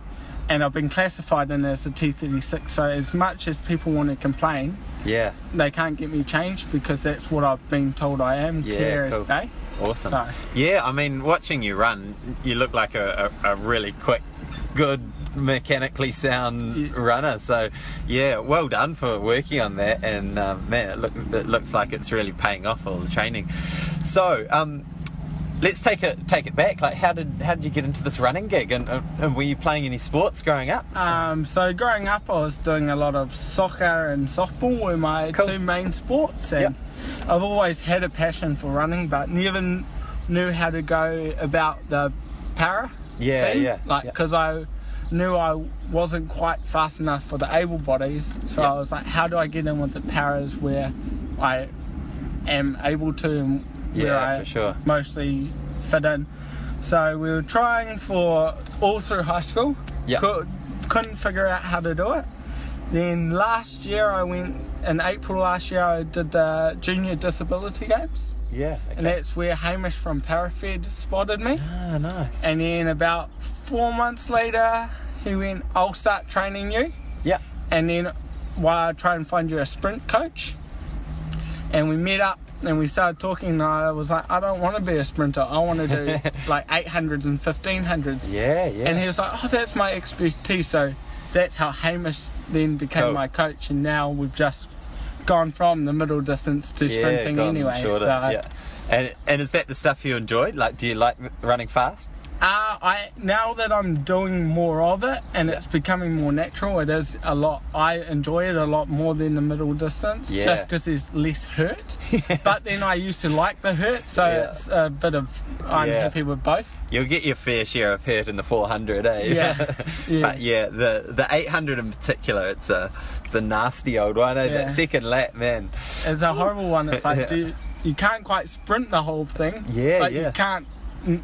and I've been classified in as a T thirty-six. So, as much as people want to complain, yeah, they can't get me changed because that's what I've been told I am. Yeah, cool. Day. Awesome. So. Yeah, I mean, watching you run, you look like a, a, a really quick, good, mechanically sound yeah. runner. So, yeah, well done for working on that. And, uh, man, it, look, it looks like it's really paying off all the training. So um, let's take it take it back. Like, how did how did you get into this running gig? And, and were you playing any sports growing up? Um, so growing up, I was doing a lot of soccer and softball were my cool. two main sports. And yep. I've always had a passion for running, but never knew how to go about the para. Yeah, scene. yeah. Like because yeah. I knew I wasn't quite fast enough for the able bodies, so yep. I was like, how do I get in with the paras where I am able to? And, yeah, for sure. Mostly fit in. So we were trying for all through high school. Yeah. Could, couldn't figure out how to do it. Then last year I went in April last year I did the Junior Disability Games. Yeah. Okay. And that's where Hamish from Parafed spotted me. Ah, nice. And then about four months later he went, I'll start training you. Yeah. And then while I try and find you a sprint coach. And we met up. And we started talking and I was like, I don't want to be a sprinter. I want to do like eight hundreds and fifteen hundreds. Yeah, yeah. And he was like, oh, that's my expertise. So that's how Hamish then became cool. my coach. And now we've just gone from the middle distance to yeah, sprinting anyway. Shorter, so. Yeah. And and is that the stuff you enjoyed? Like, do you like running fast? Uh, I now that I'm doing more of it and yeah. it's becoming more natural, it is a lot. I enjoy it a lot more than the middle distance, yeah. just because there's less hurt. Yeah. But then I used to like the hurt, so yeah. it's a bit of I'm yeah. happy with both. You'll get your fair share of hurt in the four hundred, eh? Yeah. yeah. But yeah, the the eight hundred in particular, it's a it's a nasty old one. Eh? Yeah. That second lap flat, man. It's a horrible one. It's like, yeah. do you, you can't quite sprint the whole thing. Yeah, but yeah. you can't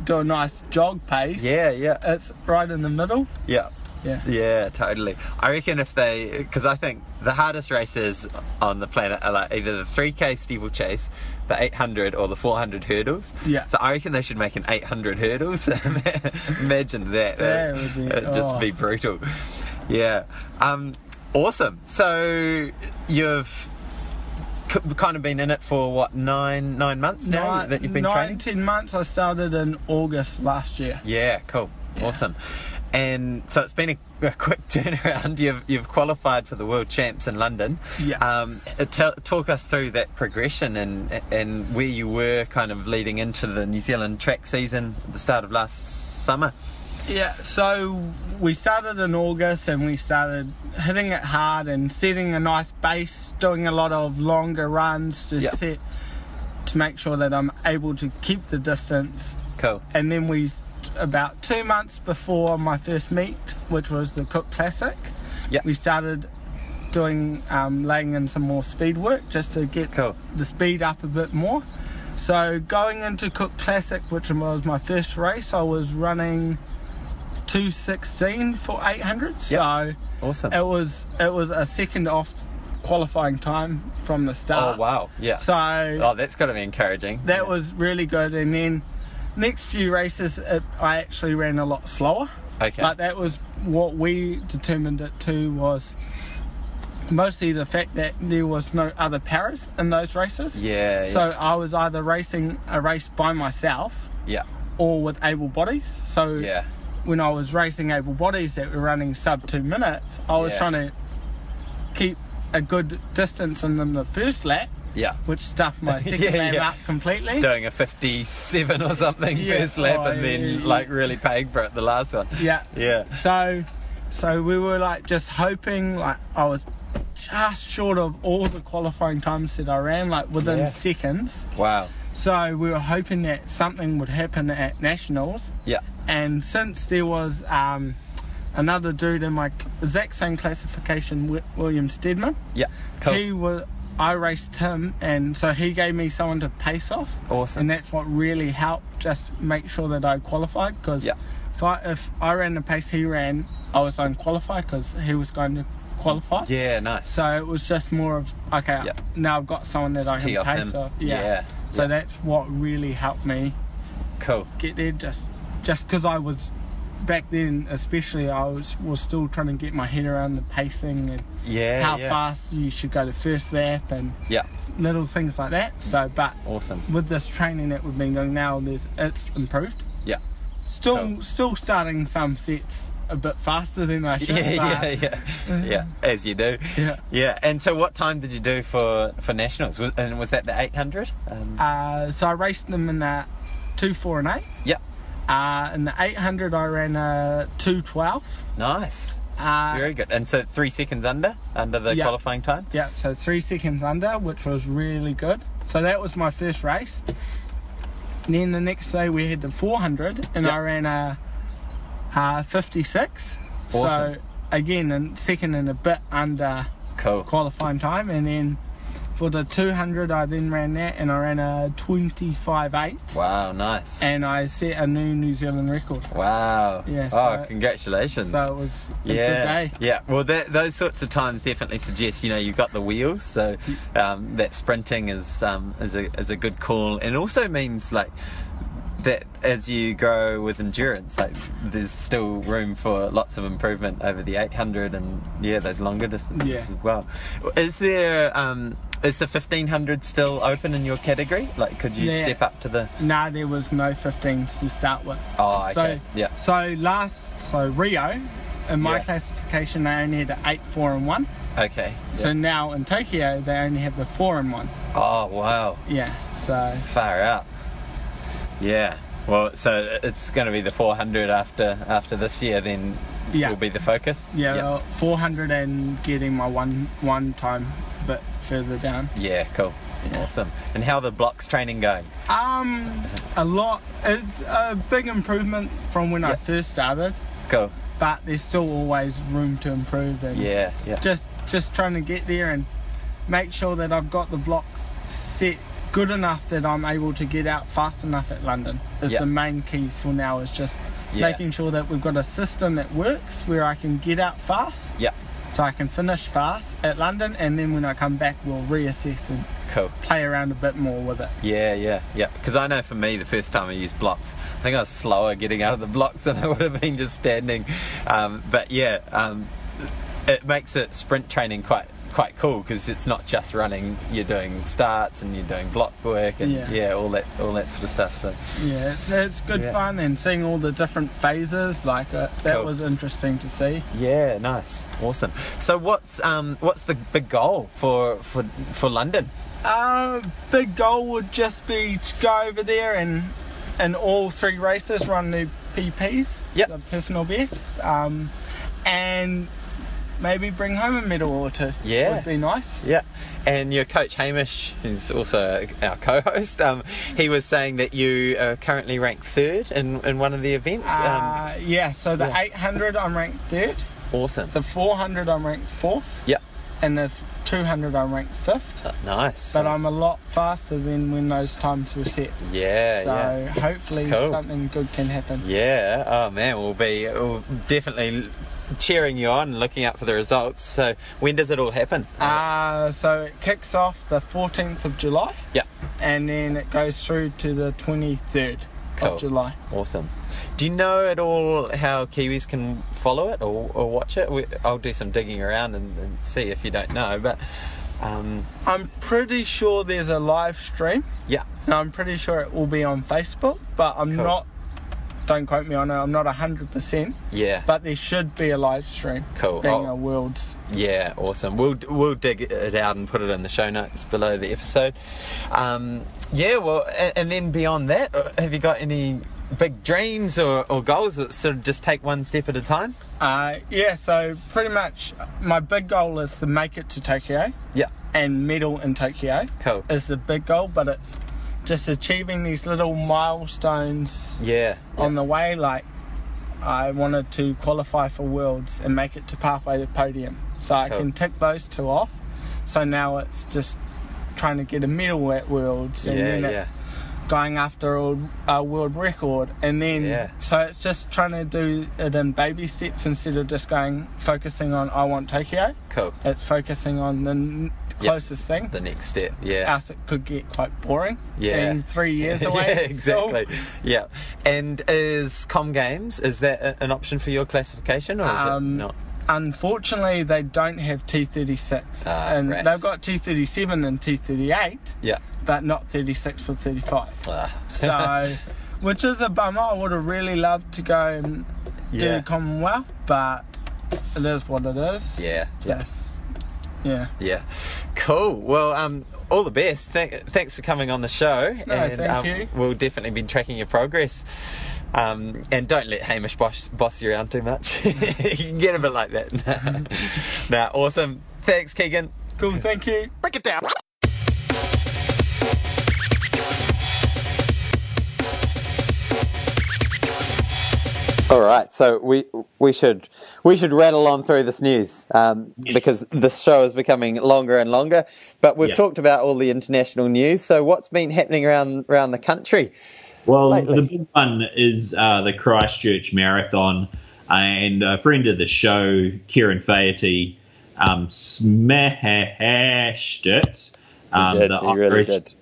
do a nice jog pace. Yeah, yeah. It's right in the middle. Yeah. Yeah. Yeah, totally. I reckon if they... Because I think the hardest races on the planet are like either the three K steeple chase, the eight hundred or the four hundred hurdles. Yeah. So I reckon they should make an eight hundred hurdles. Imagine that. That would be... It'd just oh. be brutal. Yeah. Um, awesome. So you've... kind of been in it for what nine nine months now nine, that you've been nine, training. Ten months. I started in August last year. Yeah, cool, yeah. Awesome. And so it's been a, a quick turnaround. You've you've qualified for the World Champs in London. Yeah. Um, t- talk us through that progression and and where you were kind of leading into the New Zealand track season at the start of last summer. Yeah, so we started in August and we started hitting it hard and setting a nice base, doing a lot of longer runs to yep. set to make sure that I'm able to keep the distance. Cool. And then we, about two months before my first meet, which was the Cook Classic, yep. we started doing um, laying in some more speed work just to get cool. the speed up a bit more. So going into Cook Classic, which was my first race, I was running two sixteen for eight hundred, yep. so awesome. It was it was a second off qualifying time from the start. Oh wow, yeah. So oh, that's got to be encouraging. That yeah. was really good, and then next few races it, I actually ran a lot slower. Okay, but that was what we determined it to was mostly the fact that there was no other paras in those races. Yeah. So yeah. I was either racing a race by myself, yeah, or with able bodies. So yeah. when I was racing able bodies that were running sub two minutes, I was yeah. trying to keep a good distance in them the first lap, yeah. which stuffed my second yeah, lap yeah. up completely. Doing a fifty-seven or something yeah. first lap oh, and yeah, then yeah. like really paying for it the last one. Yeah. Yeah. So so we were like just hoping, like I was just short of all the qualifying times that I ran, like within yeah. seconds. Wow. So we were hoping that something would happen at Nationals. Yeah. And since there was um, another dude in my exact same classification, William Steadman. Yeah. Cool. He was, I raced him, and so he gave me someone to pace off. Awesome. And that's what really helped just make sure that I qualified, because yeah. if, I, if I ran the pace he ran, I was unqualified because he was going to qualify. Yeah, nice. So it was just more of, okay, yeah. now I've got someone that just I can pace him. off. Yeah. yeah. So yeah. that's what really helped me. Cool. Get there just. Just because I was, back then especially, I was was still trying to get my head around the pacing and yeah, how yeah. fast you should go to first lap and yeah. little things like that. So, but awesome. With this training that we've been doing now, there's it's improved. Yeah. Still, cool. still starting some sets a bit faster than I should. Yeah, yeah, yeah, yeah. As you do. Yeah. Yeah. And so, what time did you do for for nationals? Was, and was that the eight hundred? Um, uh, so I raced them in the two, four, and eight. Yeah. Uh, in the eight hundred, I ran a two twelve. Nice. Uh, Very good. And so three seconds under, under the yeah. qualifying time? Yeah, so three seconds under, which was really good. So that was my first race. And then the next day, we had the four hundred, and yep. I ran a, a fifty-six. Awesome. So, again, in second and a bit under cool. qualifying time. And then for the two hundred, I then ran that, and I ran a twenty-five eight. Wow, nice. And I set a new New Zealand record. Wow. Yeah, oh, so, congratulations. So it was a yeah, good day. Yeah, well, that, those sorts of times definitely suggest, you know, you've got the wheels, so um, that sprinting is, um, is, a, is a good call. And also means, like, that as you grow with endurance, like there's still room for lots of improvement over the eight hundred and yeah, those longer distances yeah. as well. Is there um, is the fifteen hundred still open in your category? Like, could you yeah. step up to the? Nah, there was no fifteens to start with. Oh, okay. So, yeah. So last, so Rio, in my yeah. classification, they only had the eight, four, and one. Okay. So yeah. now in Tokyo, they only have the four and one. Oh wow. Yeah. So far out. Yeah, well, so it's going to be the four hundred after after this year, then yeah. will be the focus. Yeah, yep. well, four hundred and getting my one one time a bit further down. Yeah, cool, yeah. awesome. And how are the blocks training going? Um, a lot. It's a big improvement from when yep. I first started. Cool. But there's still always room to improve. And yeah, yeah. Just just trying to get there and make sure that I've got the blocks set good enough that I'm able to get out fast enough at London is yep. the main key for now, is just yeah. making sure that we've got a system that works where I can get out fast, yeah, so I can finish fast at London, and then when I come back we'll reassess and cool. play around a bit more with it. Yeah, yeah, yeah. Because I know for me, the first time I used blocks, I think I was slower getting out of the blocks than I would have been just standing. Um, but yeah, um, it makes it sprint training quite quite cool, because it's not just running, you're doing starts and you're doing block work and yeah, yeah all that all that sort of stuff. So yeah, it's, it's good yeah. fun, and seeing all the different phases like uh, that cool. was interesting to see. Yeah, nice, awesome. So what's um what's the big goal for for for London? Uh, big goal would just be to go over there and in all three races run the P Ps, yep. the personal bests, um, and maybe bring home a medal or two. Yeah, would be nice. Yeah, and your coach Hamish, who's also our co-host, um, he was saying that you are currently ranked third in, in one of the events. Uh, um, yeah, so the yeah. eight hundred I'm ranked third. Awesome. The four hundred I'm ranked fourth. Yep. And the two hundred I'm ranked fifth. Oh, nice. But I'm a lot faster than when those times were set. Yeah, so yeah. So hopefully cool. something good can happen. Yeah. Oh man, we'll be we'll definitely cheering you on, looking out for the results. So when does it all happen? Uh, so it kicks off the fourteenth of July. Yeah. And then it goes through to the twenty-third cool. of July. Awesome. Do you know at all how Kiwis can follow it or, or watch it? We, I'll do some digging around and, and see if you don't know, but um, I'm pretty sure there's a live stream. Yeah. And I'm pretty sure it will be on Facebook, but I'm cool. not, don't quote me on it, I'm not one hundred percent. Yeah. But there should be a live stream. Cool. Being oh, a Worlds. Yeah, awesome. We'll we'll dig it out and put it in the show notes below the episode. Um, yeah, well, and, and then beyond that, have you got any big dreams or, or goals that sort of just take one step at a time? Uh, yeah, so pretty much my big goal is to make it to Tokyo. Yeah. And medal in Tokyo. Cool. Is the big goal, but it's just achieving these little milestones yeah, yeah. on the way. Like I wanted to qualify for Worlds and make it to Pathway to Podium. So cool. I can tick those two off. So now it's just trying to get a medal at Worlds, and yeah, then it's yeah. going after a world record, and then yeah. so it's just trying to do it in baby steps instead of just going focusing on I want Tokyo. Cool. It's focusing on the n- closest yep. thing, the next step. Yeah, else it could get quite boring. Yeah, and three years away. Yeah, exactly. Still. Yeah, and is Com Games, is that an option for your classification, or is um, it not? Unfortunately, they don't have T thirty-six, ah, and rats. They've got T thirty-seven and T thirty-eight. Yeah. But not thirty-six or thirty-five. Ah. So, which is a bummer. I would have really loved to go and yeah. do Commonwealth, but it is what it is. Yeah. Yes. Yeah. Yeah. Cool. Well, um, all the best. Th- thanks for coming on the show. No, and, thank um, you. We'll definitely be tracking your progress. Um, and don't let Hamish boss, boss you around too much. You can get a bit like that. Nah, awesome. Thanks, Keegan. Cool. Thank you. Break it down. All right, so we we should we should rattle on through this news um, yes. because this show is becoming longer and longer. But we've yeah. talked about all the international news. So what's been happening around around the country? Well, lately? The big one is uh, the Christchurch Marathon, and a friend of the show, Kieran Faherty, um, smashed it. Um, he did. The he Irish, really did.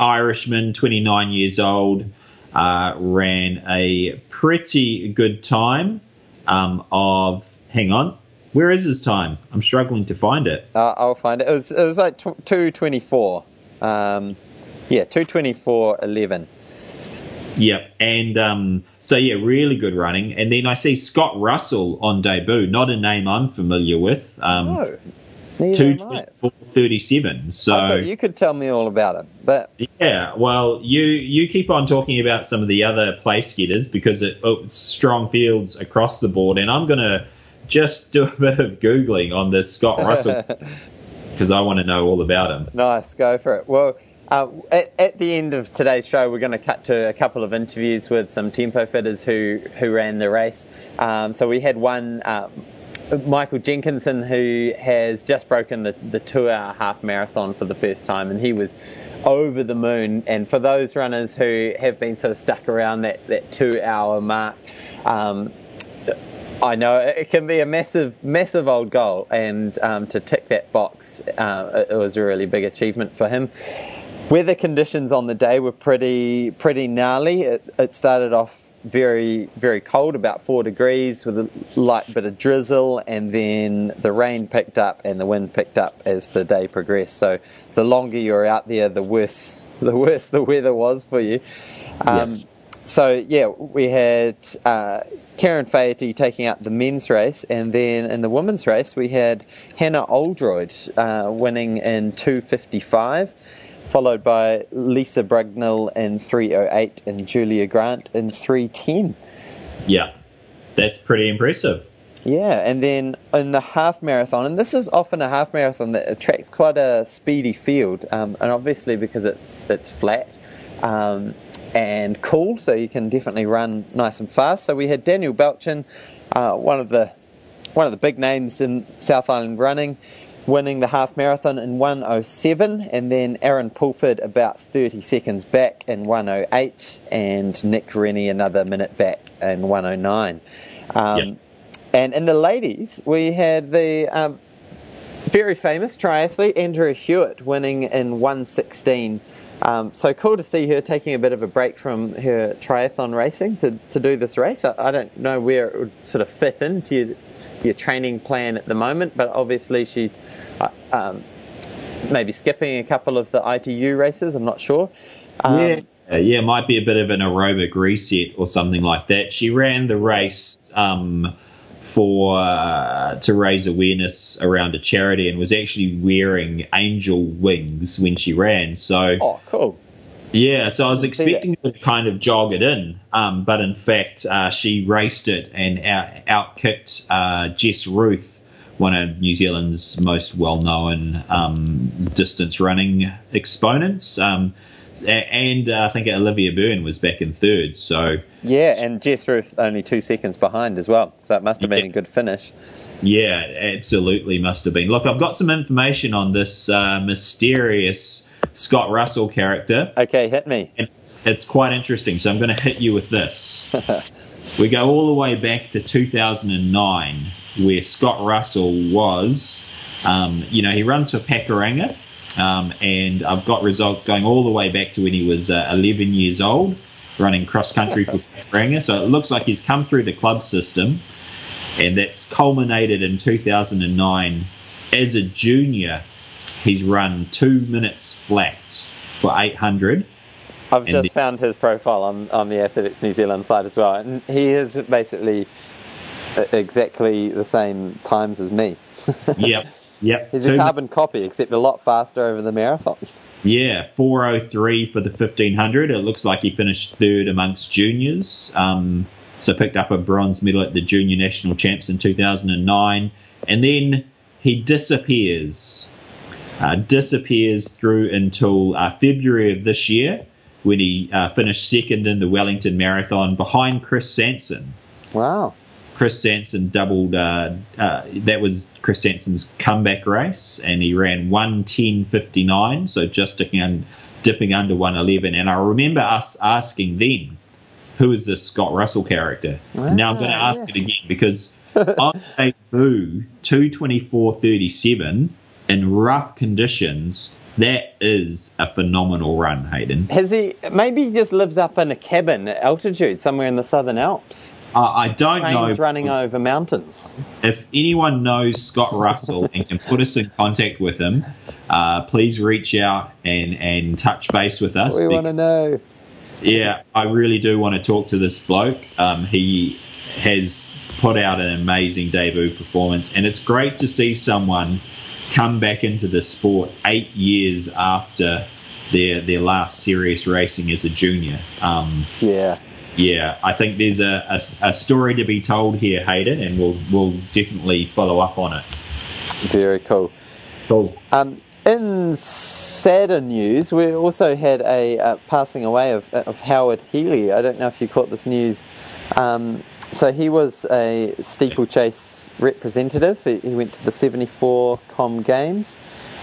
Irishman, twenty-nine years old. Uh, ran a pretty good time um, of, hang on, where is his time? I'm struggling to find it. Uh, I'll find it. It was, it was like t- two twenty-four. Um, yeah, two twenty-four eleven. Yep, and um, so, yeah, really good running. And then I see Scott Russell on debut, not a name I'm familiar with. Um, no. two twenty-four thirty-seven. So I thought you could tell me all about it, but yeah, well, you you keep on talking about some of the other place getters because it, it's strong fields across the board, and I'm gonna just do a bit of googling on this Scott Russell because I want to know all about him. Nice, go for it. Well, uh, at, at the end of today's show, we're going to cut to a couple of interviews with some tempo fitters who who ran the race. Um, so we had one. Uh, Michael Jenkinson, who has just broken the, the two-hour half marathon for the first time, and he was over the moon. And for those runners who have been sort of stuck around that, that two-hour mark, um, I know it can be a massive, massive old goal, and um, to tick that box, uh, it was a really big achievement for him. Weather conditions on the day were pretty, pretty gnarly. It, it started off very, very cold, about four degrees with a light bit of drizzle, and then the rain picked up and the wind picked up as the day progressed. So the longer you were out there, the worse the worse the weather was for you. Um, yeah. So yeah, we had uh, Karen Faherty taking up the men's race, and then in the women's race we had Hannah Oldroyd uh, winning in two fifty-five, followed by Lisa Brugnell in three oh eight and Julia Grant in three ten. Yeah, that's pretty impressive. Yeah, and then in the half marathon, and this is often a half marathon that attracts quite a speedy field, um, and obviously because it's it's flat um, and cool, so you can definitely run nice and fast. So we had Daniel Belchin, uh, one of the one of the big names in South Island running, winning the half marathon in one oh seven, and then Aaron Pulford about thirty seconds back in one oh eight, and Nick Rennie another minute back in one oh nine. Um, yep. And in the ladies, we had the um, very famous triathlete Andrea Hewitt winning in one sixteen. Um, so cool to see her taking a bit of a break from her triathlon racing to, to do this race. I, I don't know where it would sort of fit into your, your training plan at the moment, but obviously she's uh, um, maybe skipping a couple of the I T U races, I'm not sure. Um, yeah, uh, yeah, might be a bit of an aerobic reset or something like that. She ran the race um, for uh, to raise awareness around a charity, and was actually wearing angel wings when she ran. So, oh, cool. Yeah, so I was expecting her to kind of jog it in, um, but in fact uh, she raced it and out outkicked uh, Jess Ruth, one of New Zealand's most well-known um, distance running exponents, um, and uh, I think Olivia Byrne was back in third. So yeah, and Jess Ruth only two seconds behind as well, so it must have been yeah. a good finish. Yeah, absolutely must have been. Look, I've got some information on this uh, mysterious Scott Russell character. Okay, hit me. It's, it's quite interesting, so I'm going to hit you with this. We go all the way back to two thousand nine, where Scott Russell was, um, you know, he runs for Pakuranga, um, and I've got results going all the way back to when he was uh, eleven years old, running cross-country for Pakuranga, so it looks like he's come through the club system, and that's culminated in two thousand nine as a junior. He's run two minutes flat for eight hundred. I've and just then- found his profile on, on the Athletics New Zealand side as well. And he is basically exactly the same times as me. Yep, yep. He's two a carbon mi- copy, except a lot faster over the marathon. Yeah, four oh three for the fifteen hundred. It looks like he finished third amongst juniors. Um, so picked up a bronze medal at the Junior National Champs in two thousand nine. And then he disappears. Uh, disappears through until uh, February of this year, when he uh, finished second in the Wellington Marathon behind Chris Sanson. Wow. Chris Sanson doubled, uh, uh, that was Chris Sanson's comeback race, and he ran one ten fifty-nine, so just un- dipping under one eleven. And I remember us asking then, who is this Scott Russell character? Wow, now I'm going to ask yes. it again, because on debut, two twenty-four thirty-seven, in rough conditions, that is a phenomenal run, Hayden. Has he? Maybe he just lives up in a cabin at altitude somewhere in the Southern Alps. Uh, I don't Trains know. Trains running over mountains. If anyone knows Scott Russell and can put us in contact with him, uh, please reach out and, and touch base with us. We want to know. Yeah, I really do want to talk to this bloke. Um, he has put out an amazing debut performance, and it's great to see someone come back into the sport eight years after their their last serious racing as a junior. Um, yeah, yeah. I think there's a, a, a story to be told here, Hayden, and we'll we'll definitely follow up on it. Very cool. Cool. Um, in sadder news, we also had a uh, passing away of of Howard Healy. I don't know if you caught this news. Um, So he was a steeplechase representative. He, he went to the seventy-four Com Games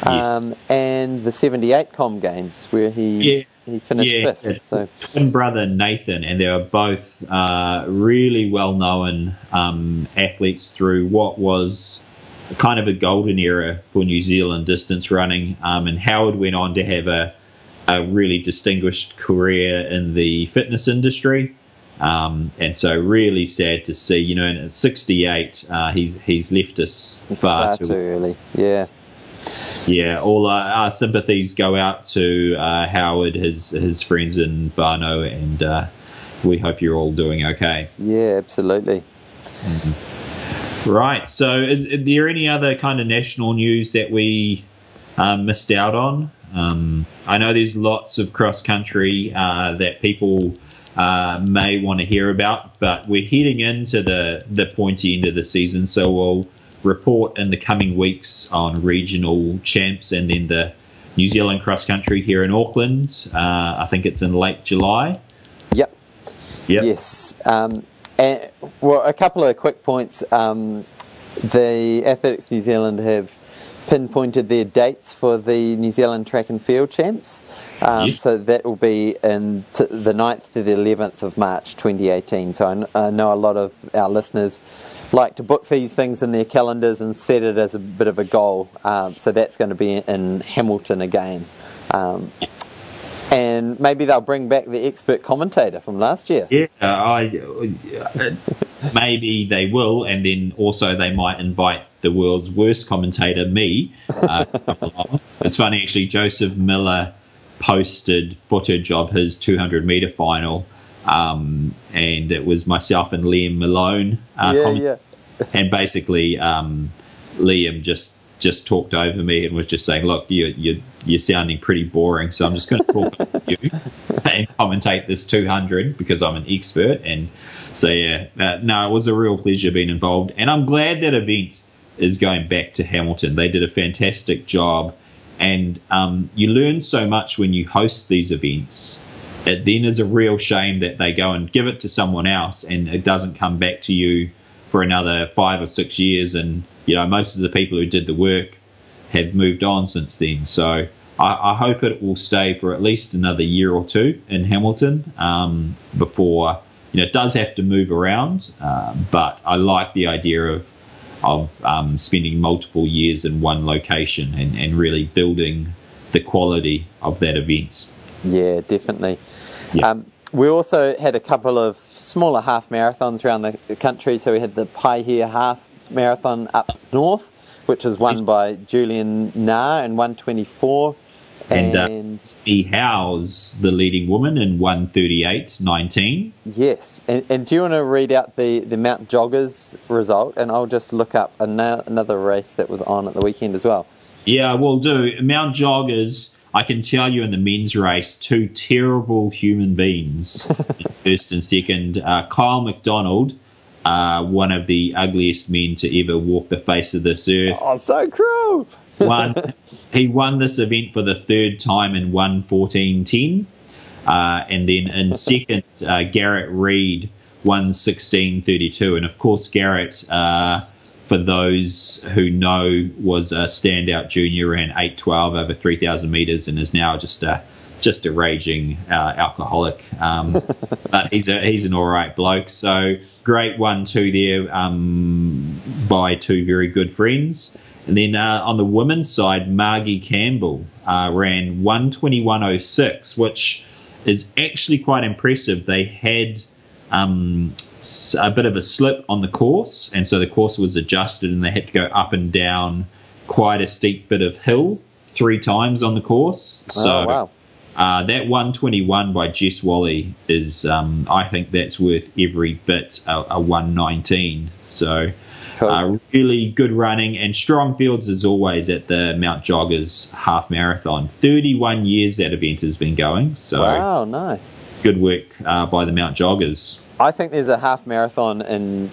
um, yes. and the seventy-eight Com Games, where he... Yeah. He finished yeah, fifth. So, and brother Nathan, and they were both uh, really well-known um, athletes through what was kind of a golden era for New Zealand distance running. Um, and Howard went on to have a, a really distinguished career in the fitness industry. Um, and so, really sad to see. You know, and at sixty-eight, uh, he's he's left us far, far too, too early. Yeah. Yeah, all our, our sympathies go out to uh, Howard, his his friends in Whanau, and uh, we hope you're all doing okay. Yeah, absolutely. Mm-hmm. Right, so is, is there any other kind of national news that we uh, missed out on? Um, I know there's lots of cross-country uh, that people uh, may want to hear about, but we're heading into the, the pointy end of the season, so we'll report in the coming weeks on regional champs and then the New Zealand cross country here in Auckland. Uh, I think it's in late July. Yep. Yep. Yes. Um, and well, a couple of quick points. Um, the Athletics New Zealand have pinpointed their dates for the New Zealand track and field champs. Um, yes. So that will be in t- the ninth to the eleventh of March twenty eighteen. So I, n- I know a lot of our listeners like to book these things in their calendars and set it as a bit of a goal. Um, so that's going to be in Hamilton again. Um, and maybe they'll bring back the expert commentator from last year. Yeah, uh, I, uh, maybe they will. And then also they might invite the world's worst commentator, me. Uh, it's funny, actually, Joseph Miller posted footage of his two hundred metre final. Um, and it was myself and Liam Malone. Uh, yeah, comment- yeah. And basically, um, Liam just, just talked over me and was just saying, look, you, you, you're sounding pretty boring, so I'm just going to talk over you and commentate this two hundred because I'm an expert. And so, yeah, uh, no, it was a real pleasure being involved. And I'm glad that event is going back to Hamilton. They did a fantastic job. And um, you learn so much when you host these events. It then is a real shame that they go and give it to someone else and it doesn't come back to you for another five or six years. And, you know, most of the people who did the work have moved on since then. So I, I hope it will stay for at least another year or two in Hamilton um, before, you know, it does have to move around. Uh, but I like the idea of of um, spending multiple years in one location and, and really building the quality of that event. Yeah, definitely. Yeah. Um, we also had a couple of smaller half marathons around the country. So we had the Paihia Half Marathon up north, which was won by Julian Nah in one twenty-four. And, and uh, E. Howes, the leading woman, in one thirty-eight nineteen. Yes. And, and do you want to read out the, the Mount Joggers result? And I'll just look up an- another race that was on at the weekend as well. Yeah, we'll do. Mount Joggers... I can tell you in the men's race, two terrible human beings, first and second. Uh, Kyle McDonald, uh, one of the ugliest men to ever walk the face of this earth. Oh, so cruel! Won, he won this event for the third time in one fourteen ten. Uh, and then in second, uh, Garrett Reed won sixteen thirty-two. And, of course, Garrett... Uh, for those who know, was a standout junior, ran eight twelve over three thousand metres and is now just a just a raging uh, alcoholic. Um, but he's a, he's an all right bloke. So great one two there um, by two very good friends. And then uh, on the women's side, Margie Campbell uh, ran one twenty-one oh six, which is actually quite impressive. They had... Um, a bit of a slip on the course, and so the course was adjusted and they had to go up and down quite a steep bit of hill three times on the course. Oh, so wow. uh, that one twenty-one by Jess Wally is um, I think that's worth every bit a, a one nineteen. So cool. uh, really good running and strong fields as always at the Mount Joggers Half Marathon. thirty-one years that event has been going. So wow, nice. Good work uh, by the Mount Joggers. I think there's a half marathon in,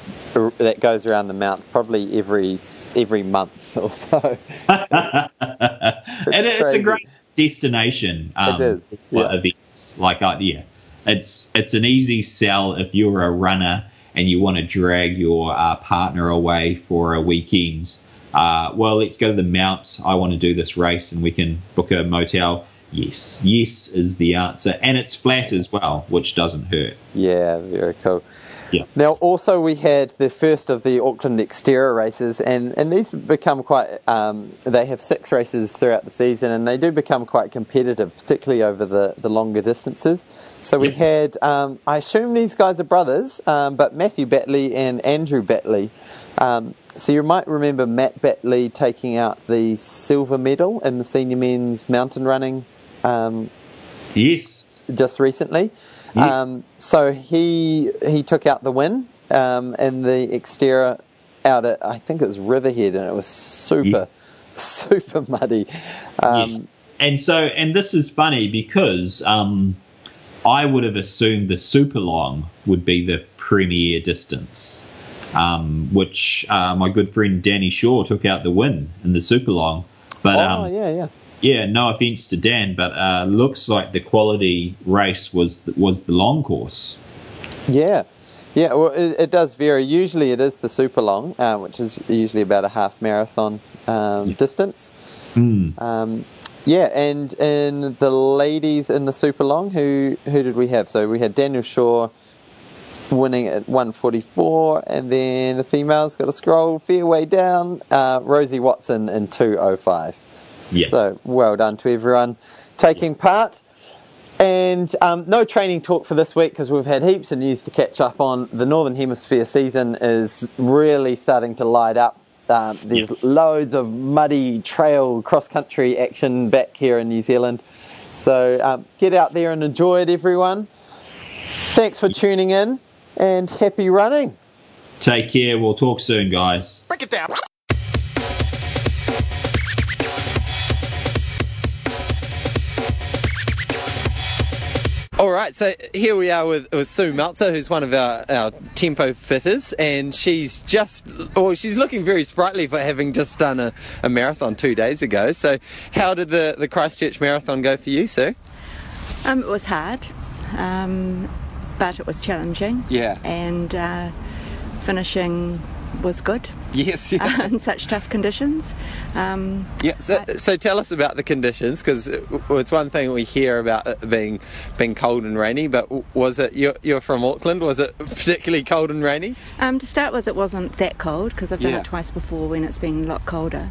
that goes around the mount probably every every month or so. it's and it, it's a great destination. Um, it is. Yeah. Events like, yeah, it's it's an easy sell if you're a runner and you want to drag your uh, partner away for a weekend, uh, well, let's go to the mounts. I want to do this race and we can book a motel. Yes, yes is the answer. And it's flat as well, which doesn't hurt. Yeah, very cool. Yeah. Now, also we had the first of the Auckland Xterra races, and, and these become quite, um, they have six races throughout the season, and they do become quite competitive, particularly over the, the longer distances. So we had, um, I assume these guys are brothers, um, but Matthew Batley and Andrew Batley. Um, so you might remember Matt Batley taking out the silver medal in the senior men's mountain running um, yes. just recently. Yes. Um, so he he took out the win um, in the Xterra out at, I think it was Riverhead, and it was super, yes. super muddy. Um, yes. And so, and this is funny because um, I would have assumed the super long would be the premier distance, um, which uh, my good friend Danny Shaw took out the win in the super long. But, oh, um, yeah, yeah. Yeah, no offense to Dan, but uh, looks like the quality race was was the long course. Yeah, yeah. Well, it, it does vary. Usually, it is the super long, uh, which is usually about a half marathon um, yeah. distance. Mm. Um, yeah, and in the ladies in the super long, who who did we have? So we had Daniel Shaw winning at one forty-four, and then the females got to scroll fair way down. Uh, Rosie Watson in two oh five. Yeah. So well done to everyone taking part. And um, no training talk for this week because we've had heaps of news to catch up on. The Northern Hemisphere season is really starting to light up. Um, there's yeah. loads of muddy trail cross-country action back here in New Zealand. So um, get out there and enjoy it, everyone. Thanks for tuning in and happy running. Take care. We'll talk soon, guys. Break it down. All right, so here we are with, with Sue Meltzer, who's one of our, our tempo fitters, and she's just, well, she's looking very sprightly for having just done a, a marathon two days ago. So how did the, the Christchurch Marathon go for you, Sue? Um, it was hard, um, but it was challenging. Yeah. And uh, finishing was good. Yes, yeah. uh, in such tough conditions. Um, yeah. So, I, so tell us about the conditions, because it's one thing we hear about it being being cold and rainy. But was it you're, you're from Auckland? Was it particularly cold and rainy? Um, to start with, it wasn't that cold because I've done yeah. it twice before when it's been a lot colder.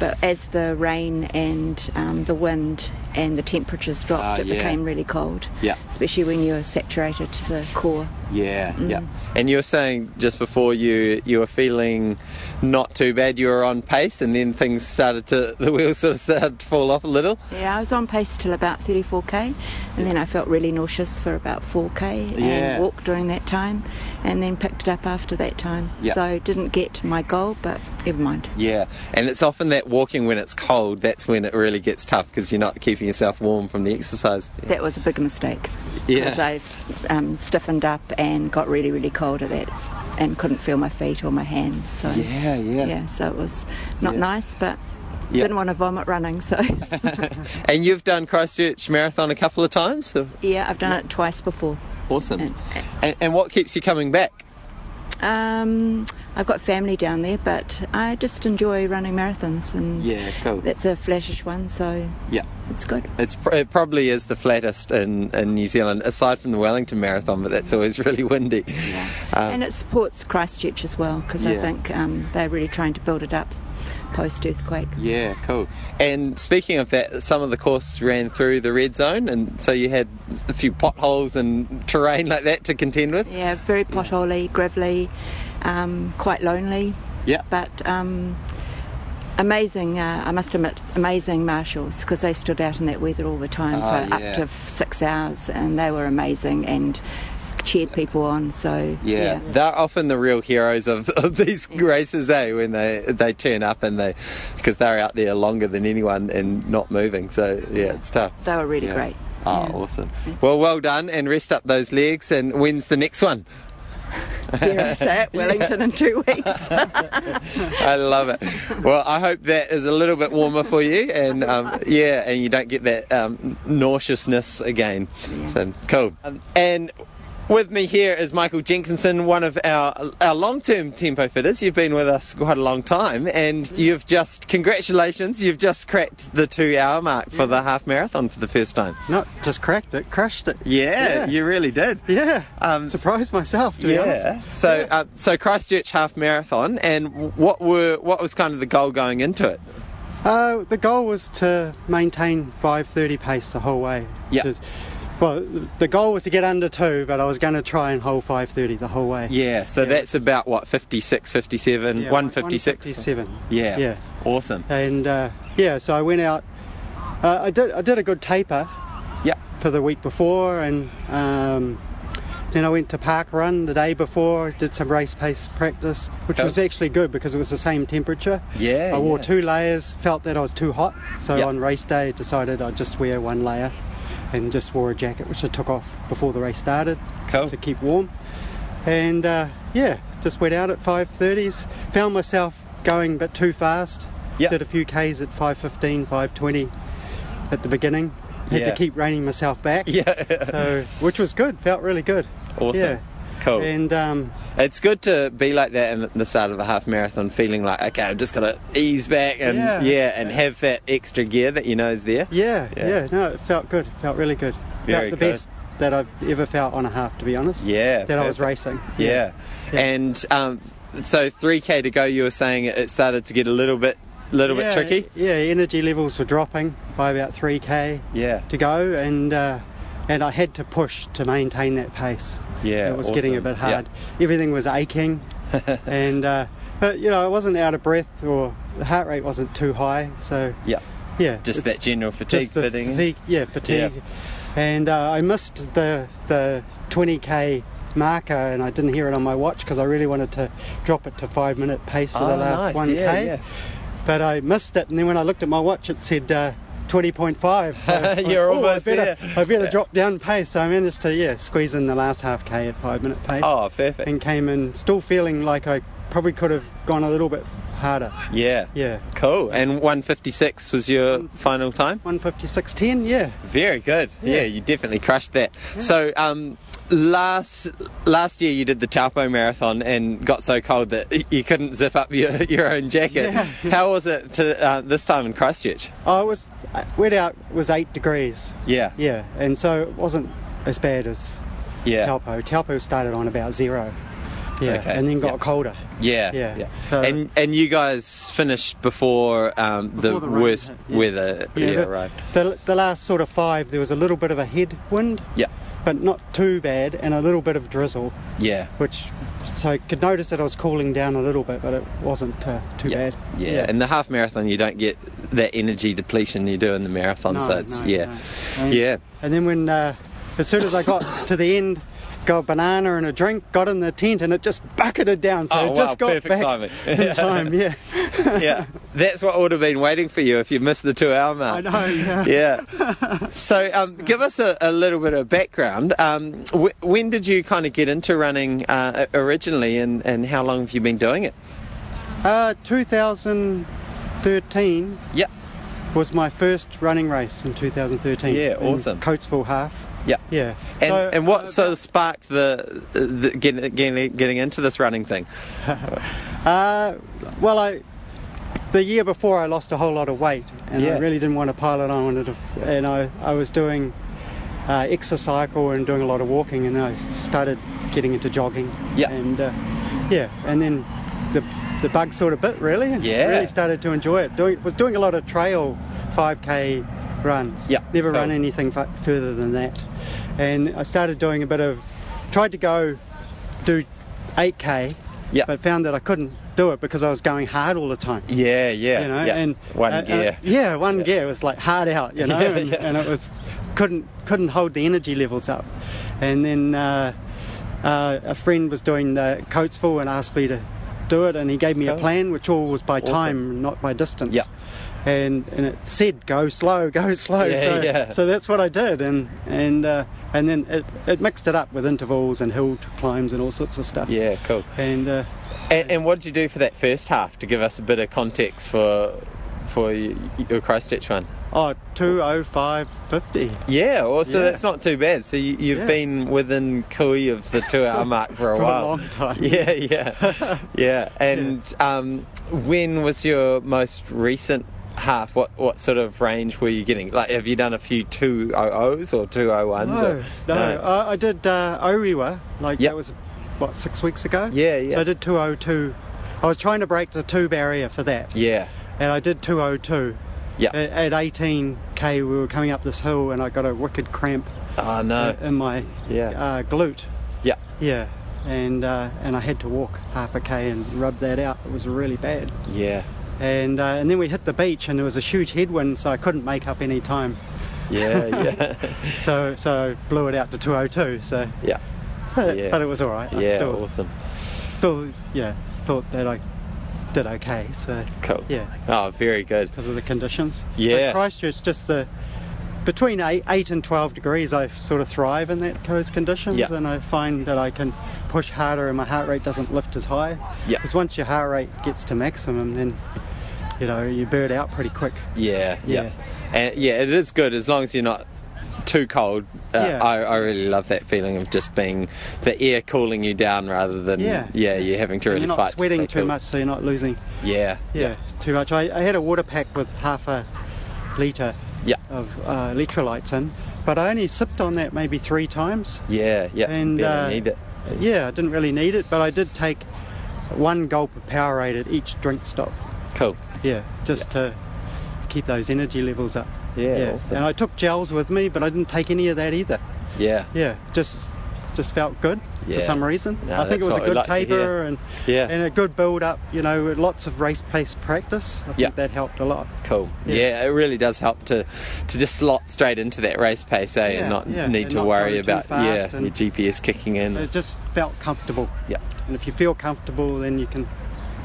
But as the rain and um, the wind and the temperatures dropped, uh, it yeah. became really cold. Yeah. Especially when you're saturated to the core. Yeah, mm. yeah. And you were saying just before you you were feeling not too bad, you were on pace, and then things started to, the wheels sort of started to fall off a little. Yeah, I was on pace till about thirty-four k, and yeah. then I felt really nauseous for about four k, and yeah. walked during that time, and then picked it up after that time. Yeah. So didn't get my goal, but never mind. Yeah, and it's often that walking when it's cold, that's when it really gets tough, because you're not keeping yourself warm from the exercise. Yeah. That was a big mistake. Yeah. Because I um, stiffened up and got really, really cold at that and couldn't feel my feet or my hands. So yeah, yeah. Yeah, so it was not yeah. nice, but yeah. didn't want to vomit running, so. And you've done Christchurch Marathon a couple of times? Or? Yeah, I've done it twice before. Awesome. And, and, and what keeps you coming back? Um, I've got family down there, but I just enjoy running marathons, and yeah, cool. that's a flattish one, so yeah, it's good. It's pr- it probably is the flattest in, in New Zealand, aside from the Wellington Marathon, but that's always really windy. Yeah. Um, and it supports Christchurch as well, because yeah. I think um, they're really trying to build it up post-earthquake. Yeah, cool. And speaking of that, some of the course ran through the red zone, and so you had a few potholes and terrain like that to contend with. Yeah, very potholey, gravelly. Um, quite lonely, yeah. But um, amazing, uh, I must admit, amazing marshals, because they stood out in that weather all the time oh, for yeah. up to six hours, and they were amazing and cheered people on. So yeah, yeah. they're often the real heroes of, of these yeah. races, eh? When they they turn up and they, because they're out there longer than anyone and not moving. So yeah, yeah. it's tough. They were really yeah. great. Oh, yeah. awesome! Yeah. Well, well done, and rest up those legs. And when's the next one? Here I say it, Wellington yeah. in two weeks. I love it. Well, I hope that is a little bit warmer for you, and um, yeah, and you don't get that um, nauseousness again. Yeah. So cool. Um, and With me here is Michael Jenkinson, one of our our long-term tempo fitters. You've been with us quite a long time, and you've just, congratulations, you've just cracked the two-hour mark for yeah. the half marathon for the first time. Not just cracked it, crushed it. Yeah, yeah. You really did. Yeah, um, surprised myself, to be yeah. honest. So, yeah. uh, so Christchurch half marathon, and what were what was kind of the goal going into it? Uh, the goal was to maintain five thirty pace the whole way. Yeah. Well, the goal was to get under two, but I was going to try and hold five thirty the whole way. Yeah, so yeah. that's about, what, fifty-six, fifty-seven, yeah, one fifty-six? one fifty-seven. Yeah, yeah. Awesome. And, uh, yeah, so I went out. Uh, I did I did a good taper yeah. for the week before, and um, then I went to park run the day before, did some race pace practice, which cool. was actually good because it was the same temperature. Yeah. I wore yeah. two layers, felt that I was too hot, so yep. on race day I decided I'd just wear one layer. And just wore a jacket, which I took off before the race started, cool. just to keep warm. And uh, yeah, just went out at five thirties. Found myself going a bit too fast. Yep. Did a few Ks at five fifteen, five twenty at the beginning. Had yeah. to keep reining myself back. Yeah. So, which was good. Felt really good. Awesome. Yeah. Cool. And um, it's good to be like that at the start of a half marathon, feeling like, okay, I've just got to ease back and yeah, yeah and have that extra gear that you know is there. Yeah, yeah, yeah no, it felt good. It felt really good. Very felt the good. Best that I've ever felt on a half, to be honest. Yeah. That perfect. I was racing. Yeah. yeah. yeah. And um, so three K to go, you were saying it started to get a little bit little yeah, bit tricky? Yeah, energy levels were dropping by about three K yeah. to go, and uh, and I had to push to maintain that pace. Yeah, it was awesome. Getting a bit hard. Yep. Everything was aching, and uh, but you know I wasn't out of breath or the heart rate wasn't too high, so yeah, yeah, just that general fatigue fitting. Fatigue, yeah, fatigue, yeah. and uh, I missed the the twenty K marker, and I didn't hear it on my watch because I really wanted to drop it to five minute pace for oh, the last nice. one K, yeah, yeah. but I missed it, and then when I looked at my watch, it said. Uh, twenty point five, so You're I, oh, almost I better, there. I better drop down pace, so I managed to yeah squeeze in the last half K at five minute pace. Oh, perfect. And came in still feeling like I probably could have gone a little bit harder. Yeah. Yeah. Cool. And one fifty-six was your one, final time? one fifty-six ten, yeah. Very good. Yeah, yeah you definitely crushed that. Yeah. So um last last year you did the Taupo Marathon and got so cold that you couldn't zip up your, your own jacket. Yeah. How was it to uh, this time in Christchurch? Oh, it was I went out it was eight degrees. Yeah. Yeah. And so it wasn't as bad as yeah. Taupo. Taupo started on about zero. Yeah, okay. and then got yep. colder. Yeah, yeah. yeah. So and and you guys finished before, um, before the, the worst hit, yeah. weather yeah, yeah, the, arrived. The, the last sort of five, there was a little bit of a headwind, yeah, but not too bad, and a little bit of drizzle. Yeah, which so I could notice that I was cooling down a little bit, but it wasn't uh, too yeah. bad. Yeah. yeah, in the half marathon you don't get that energy depletion you do in the marathon, no, so it's no, yeah, no. And, yeah. And then when uh, as soon as I got to the end. Got a banana and a drink, got in the tent, and it just bucketed down, so oh, it wow, just got perfect back timing. in time, yeah. yeah, that's what would have been waiting for you if you missed the two-hour mark. I know, yeah. yeah. So um, give us a, a little bit of background. Um, w- when did you kind of get into running uh, originally, and, and how long have you been doing it? Uh, twenty thirteen yep. was my first running race in two thousand thirteen. Yeah, awesome. Coatesville Half. Yeah, yeah. And so, and what uh, sort of sparked the, the getting, getting getting into this running thing? uh, well, I the year before I lost a whole lot of weight, and yeah. I really didn't want to pile it on. I wanted to, and I I was doing uh, exercise and doing a lot of walking, and I started getting into jogging. Yeah, and uh, yeah, and then the the bug sort of bit really. Yeah, I really started to enjoy it. Doing was doing a lot of trail five K. Runs. Yeah. Never cool. run anything f- further than that. And I started doing a bit of, tried to go do eight K, yeah. but found that I couldn't do it because I was going hard all the time. Yeah, yeah. You know, yeah. and one uh, gear. Uh, yeah, one yeah. gear was like hard out, you know, yeah, and, yeah. and it was couldn't couldn't hold the energy levels up. And then uh, uh, a friend was doing the Coatesville and asked me to do it, and he gave me cool. a plan, which all was by awesome. time, not by distance. Yeah. And, and it said go slow, go slow. Yeah, so, yeah. so that's what I did, and and uh, and then it, it mixed it up with intervals and hill climbs and all sorts of stuff. Yeah, cool. And uh, and, and what did you do for that first half to give us a bit of context for for your Christchurch one? Oh, two oh five fifty. Yeah, well, so yeah. That's not too bad. So you, you've yeah. been within Kui of the two-hour mark for a for while. For a long time. Yeah, yeah. yeah, and yeah. Um, when was your most recent half? What what sort of range were you getting? Like, have you done a few two hundred ohs or two oh ones? No, or, no. no. I, I did uh, Orewa, like yep. that was, what, six weeks ago? Yeah, yeah. So I did two oh two. I was trying to break the two barrier for that. Yeah. And I did two oh two. Yeah. At, at eighteen k, we were coming up this hill, and I got a wicked cramp. Oh, no. In my yeah. uh, glute. Yeah. Yeah. And uh, and I had to walk half a k and rub that out. It was really bad. Yeah. And uh, and then we hit the beach, and there was a huge headwind, so I couldn't make up any time. Yeah, yeah. so so I blew it out to two oh two. So. Yeah. So, yeah. But it was all right. Yeah. Still, awesome. Still, yeah. Thought that I. Did okay, so cool. Yeah. Oh, very good. Because of the conditions. Yeah. But Christchurch, just the between eight, eight and twelve degrees, I sort of thrive in that those conditions, yep. and I find that I can push harder, and my heart rate doesn't lift as high. Yeah. Because once your heart rate gets to maximum, then you know you burn out pretty quick. Yeah. Yeah. Yep. And yeah, it is good as long as you're not too cold. Uh, yeah. I, I really love that feeling of just being the air cooling you down rather than yeah, yeah you having to really fight. You're not sweating too much, so you're not losing. Yeah, yeah, yeah. too much. I, I had a water pack with half a litre yeah. of uh, electrolytes in, but I only sipped on that maybe three times. Yeah, yeah. And uh, need it. Yeah, I didn't really need it, but I did take one gulp of Powerade at each drink stop. Cool. Yeah, just yeah. to keep those energy levels up. Yeah, yeah. Awesome. And I took gels with me, but I didn't take any of that either. Yeah. Yeah, just just felt good yeah. for some reason. No, I think it was a good like taper and yeah. and a good build up, you know, lots of race pace practice. I think yeah. that helped a lot. Cool. Yeah. yeah, it really does help to to just slot straight into that race pace, eh, yeah, and not yeah. need and to not worry about yeah, your G P S kicking in. It just felt comfortable. Yeah. And if you feel comfortable, then you can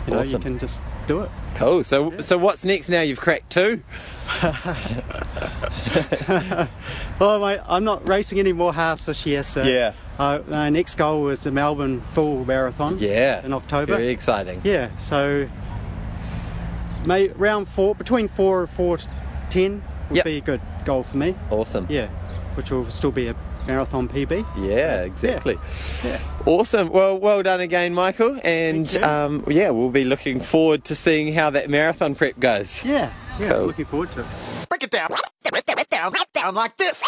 you awesome. know, you can just do it. Cool. So yeah. so what's next now? You've cracked two? Well, my, I'm not racing any more halves this year, so yeah. uh, my next goal is the Melbourne Full Marathon yeah. in October. Very exciting. Yeah, so may, round four, between four and four ten would yep. be a good goal for me. Awesome. Yeah, which will still be a marathon P B. Yeah, so, exactly. Yeah. Awesome. Well, well done again, Michael. And um, yeah, we'll be looking forward to seeing how that marathon prep goes. Yeah, yeah, cool. Looking forward to it. Break it down. Break it down. Break it down like this.